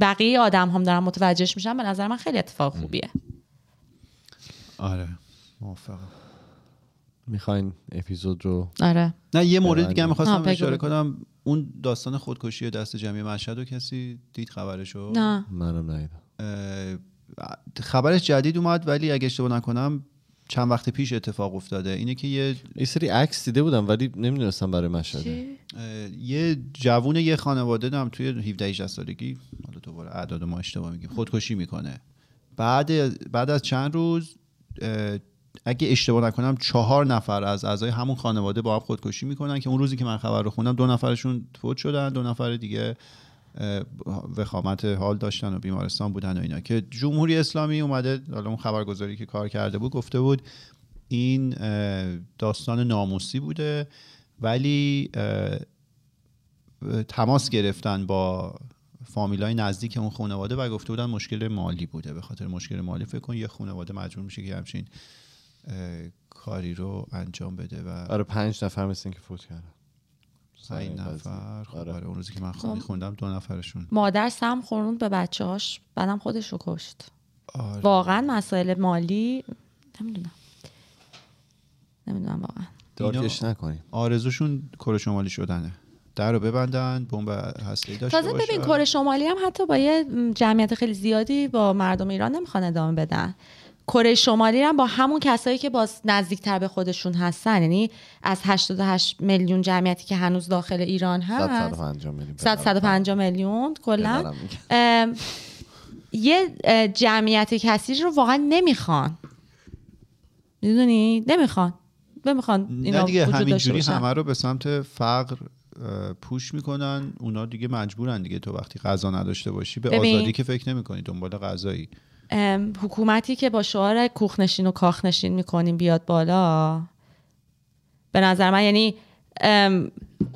بقیه آدم هم دارن متوجهش میشن، به نظر من خیلی اتفاق خوبیه. آره موافقم. میخواین اپیزود رو آره نه یه مورد دیگه هم میخواستم اشاره کنم، اون داستان خودکشی و دست جمعی مشهد رو کسی دید خبرشو؟ نه منم ندیدم. خبرش جدید اومد ولی اگه اشتباه نکنم چند وقت پیش اتفاق افتاده. اینه که یه ای سری عکس دیده بودم ولی نمیدونستم برای مشهده. یه جوون یه خانواده دارم توی هفده هجده سالگی، حالا دوباره اعداد ما اشتباه میگیم، خودکشی میکنه. بعد بعد از چند روز اگه اشتباه نکنم چهار نفر از اعضای همون خانواده با هم خودکشی میکنن که اون روزی که من خبر رو خوندم دو نفرشون فوت شدن، دو نفر دیگه وخامت حال داشتن و بیمارستان بودن و اینا. که جمهوری اسلامی اومده، حالا اون خبرگزاری که کار کرده بود گفته بود این داستان ناموسی بوده ولی تماس گرفتن با فامیلای نزدیک اون خانواده و گفته بودن مشکل مالی بوده، به خاطر مشکل مالی فکر کن یه خانواده مجبور میشه که همچین کاری رو انجام بده. و آره پنج نفر مثل که فوت کردن، سه نفر خب آره اون روزی که من خودم خوندم دو نفرشون. مادر سم خوروند به بچه‌هاش بعدم خودش رو کشت. آره. واقعا مسائل مالی نمیدونم نمیدونم واقعا دارکش نکنیم. آرزوشون کره شمالی شدنه، در رو ببندن، بمب هسته‌ای داشته باشه. تازه ببین کره شمالی هم حتی با یه جمعیت خیلی زیادی با مردم ایران نمیخوان ادامه بدن. کره شمالی هم با همون کسایی که باز نزدیکتر به خودشون هستن، یعنی از هشتاد و هشت میلیون جمعیتی که هنوز داخل ایران هست صد و پنجاه میلیون کلا یه جمعیت کثیر رو واقعا نمیخوان، میدونی نمیخوان نمیخوان اینا وجود داشته باشن، همه رو به سمت فقر پوش میکنن. اونا دیگه مجبورن دیگه، تو وقتی غذا نداشته باشی به ببین. آزادی که فکر نمیکنی، دنبال غذایی. حکومتی که با شعار کوخنشین و کاخنشین میکنیم بیاد بالا، به نظر من یعنی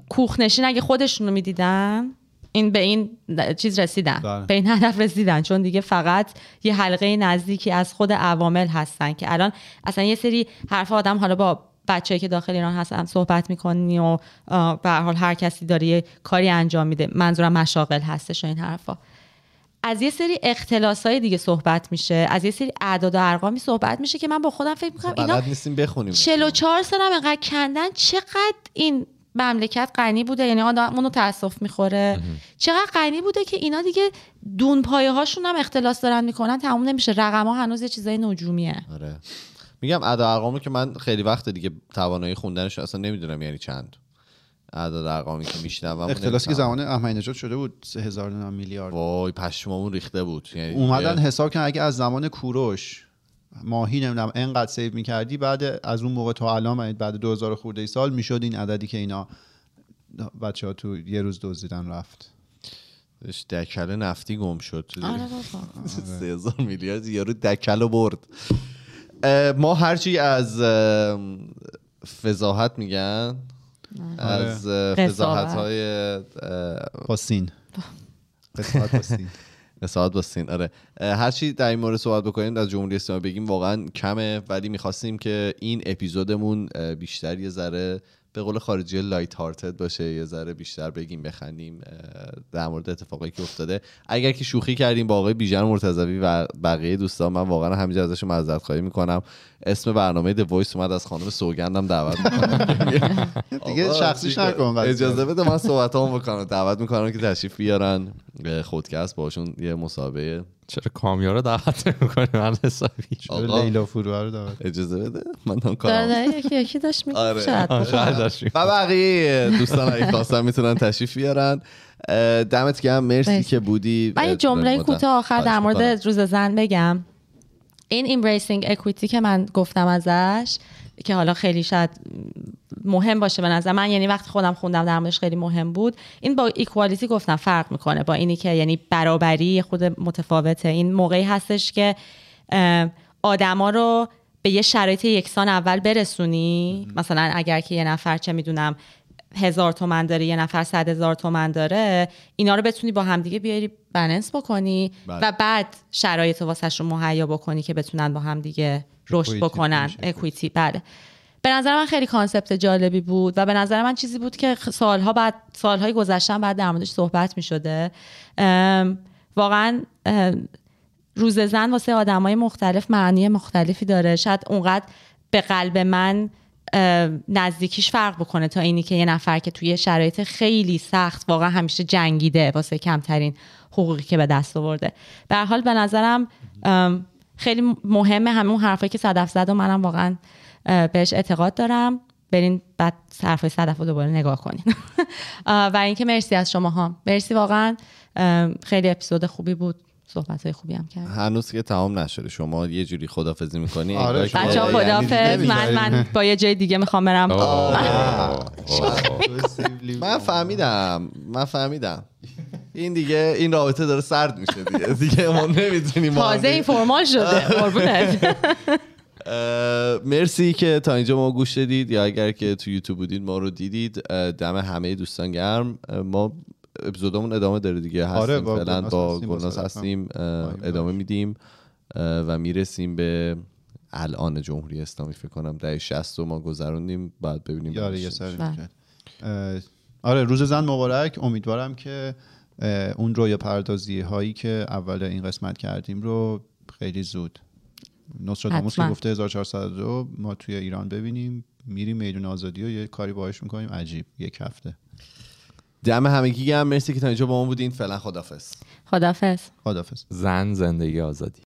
کوخنشین اگه خودشونو میدیدن این به این چیز رسیدن داره. به این هدف رسیدن، چون دیگه فقط یه حلقه نزدیکی از خود عوامل هستن که الان اصلا یه سری حرف آدم، حالا با بچه‌ای که داخل ایران هستن صحبت میکنی و به هر حال هر کسی داره یه کاری انجام میده، منظورم مشاغل هستش و این حرفا. از یه سری اختلاس‌های دیگه صحبت میشه، از یه سری اعداد و ارقامی صحبت میشه که من با خودم فکر می‌کنم اینا بلد نیستیم بخونیم. چهل و چهار سال هم اینقدر کندن، چقدر این مملکت غنی بوده، یعنی آدمونو تأسف می‌خوره چقدر غنی بوده که اینا دیگه دون پایه‌هاشون هم اختلاس دارن می‌کنن، تموم نمیشه. رقم‌ها هنوز یه چیزای نجومیه. آره میگم اعداد و ارقامی که من خیلی وقت دیگه توانایی خوندنش اصلا نمیدونم یعنی چند. اعداد ارقامی که میشنوم اختلاسی که زمان احمدی نژاد شده بود سه هزار نام میلیارد، وای پشمامون ریخته بود. یعنی اومدن حساب کردن اگه از زمان کوروش ماهی نمیدونم انقدر سیو میکردی، بعد از اون موقع تا الان بعد دو هزار خورده ای سال میشد این عددی که اینا بچه‌ها تو یه روز دزدیدن رفت. دکل نفتی گم شد. آره بابا سه هزار میلیارد یارو دکلو برد. ما هرچی از فضاحت میگن از فضاحت‌های با سین قصاحت با سین قصاحت با سین آره هرچی در این مورد صحبت بکنیم از جمهوری اسلامی بگیم واقعا کمه، ولی میخواستیم که این اپیزودمون بیشتر یه ذره به قول خارجی لایت هارتد باشه، یه ذره بیشتر بگیم بخندیم در مورد اتفاقایی که افتاده. اگر که شوخی کردیم با آقای بیژن مرتضوی و بقیه دوستان، من واقعا همینجا ازشون معذرت خواهی میکنم. اسم برنامه دی وایس اومد، از خانم سوگندم دعوت میکنم دیگه شخصیش نکنم، اجازه بده من صحبتامو بکنم. دعوت میکنم که تشریف بیارن خودکست، باشون یه مسابقه. چرا کامیارا دعوت نمی‌کنی؟ من حسابی چرا لیلا فروه رو دعوت؟ اجازه بده من هم کارم داره یکی یکی داشت میگم. آره. شاید و بقیه دوستان اگه خواستن میتونن تشریف بیارن. دمت گرم، مرسی که بودی. من یه جمله کوتاه آخر در مورد روز زن بگم. این Embracing Equity که من گفتم ازش، که حالا خیلی شاید مهم باشه به نظر من، یعنی وقتی خودم خوندم در موردش خیلی مهم بود. این با ایکوالیتی گفتم فرق میکنه، با اینی که یعنی برابری خود متفاوته. این موقعی هستش که آدما رو به یه شرایط یکسان اول برسونی. مثلا اگر که یه نفر چه میدونم هزار تومن داره، یه نفر صد هزار تومن داره، اینا رو بتونی با همدیگه بیاری بلنس بکنی بعد. و بعد شرایط واسش رو مهیا بکنی که بتونن با همدیگه رشد بکنن. اکویتی، بله. به نظر من خیلی کانسپت جالبی بود و به نظر من چیزی بود که سالها بعد، سالهای گذشتن بعد در موردش صحبت می شده. واقعا روز زن واسه آدمای مختلف معنی مختلفی داره. شاید اونقدر به قلب من نزدیکیش فرق بکنه تا اینی که یه نفر که توی شرایط خیلی سخت واقعا همیشه جنگیده واسه کمترین حقوقی که به دست آورده. به هر حال به نظرم خیلی مهمه همون حرفایی که صدف زد و منم واقعا بهش اعتقاد دارم. برین بعد حرفای صدف رو دوباره نگاه کنین. و اینکه مرسی از شما ها، مرسی واقعا، خیلی اپیزود خوبی بود، صحبت‌های خوبی هم کرد. هنوز که تمام نشده، شما یه جوری خدافظی می‌کنی. آره بچه‌ها خدافظ، من من با یه جای دیگه می‌خوام برم. من فهمیدم، من فهمیدم. این دیگه این رابطه داره سرد میشه دیگه. دیگه ما نمی‌تونیم. تازه این فرمال شده. قربونت. مرسی که تا اینجا ما گوش دادید، یا اگر که تو یوتیوب بودید ما رو دیدید. دم همه دوستان گرم. ما اپیزودمون ادامه داره دیگه، هستیم. آره فعلا با گلناز هستیم، ادامه میدیم و میرسیم به الان جمهوری اسلامی. فکر کنم دهه شصت رو ما گذروندیم، بعد ببینیم. آره یه سر آره روز زن مبارک. امیدوارم که اون رویا پردازی هایی که اول این قسمت کردیم رو خیلی زود نوستراداموس که گفته هزار و چهارصد رو ما توی ایران ببینیم. میریم میدون آزادی و یه کاری باهاش میکنیم عجیب، یک هفته. دم همگی گرم، مرسی که تا اینجا با ما بودین. فعلا خداحافظ. خداحافظ. خداحافظ. زن، زندگی، آزادی.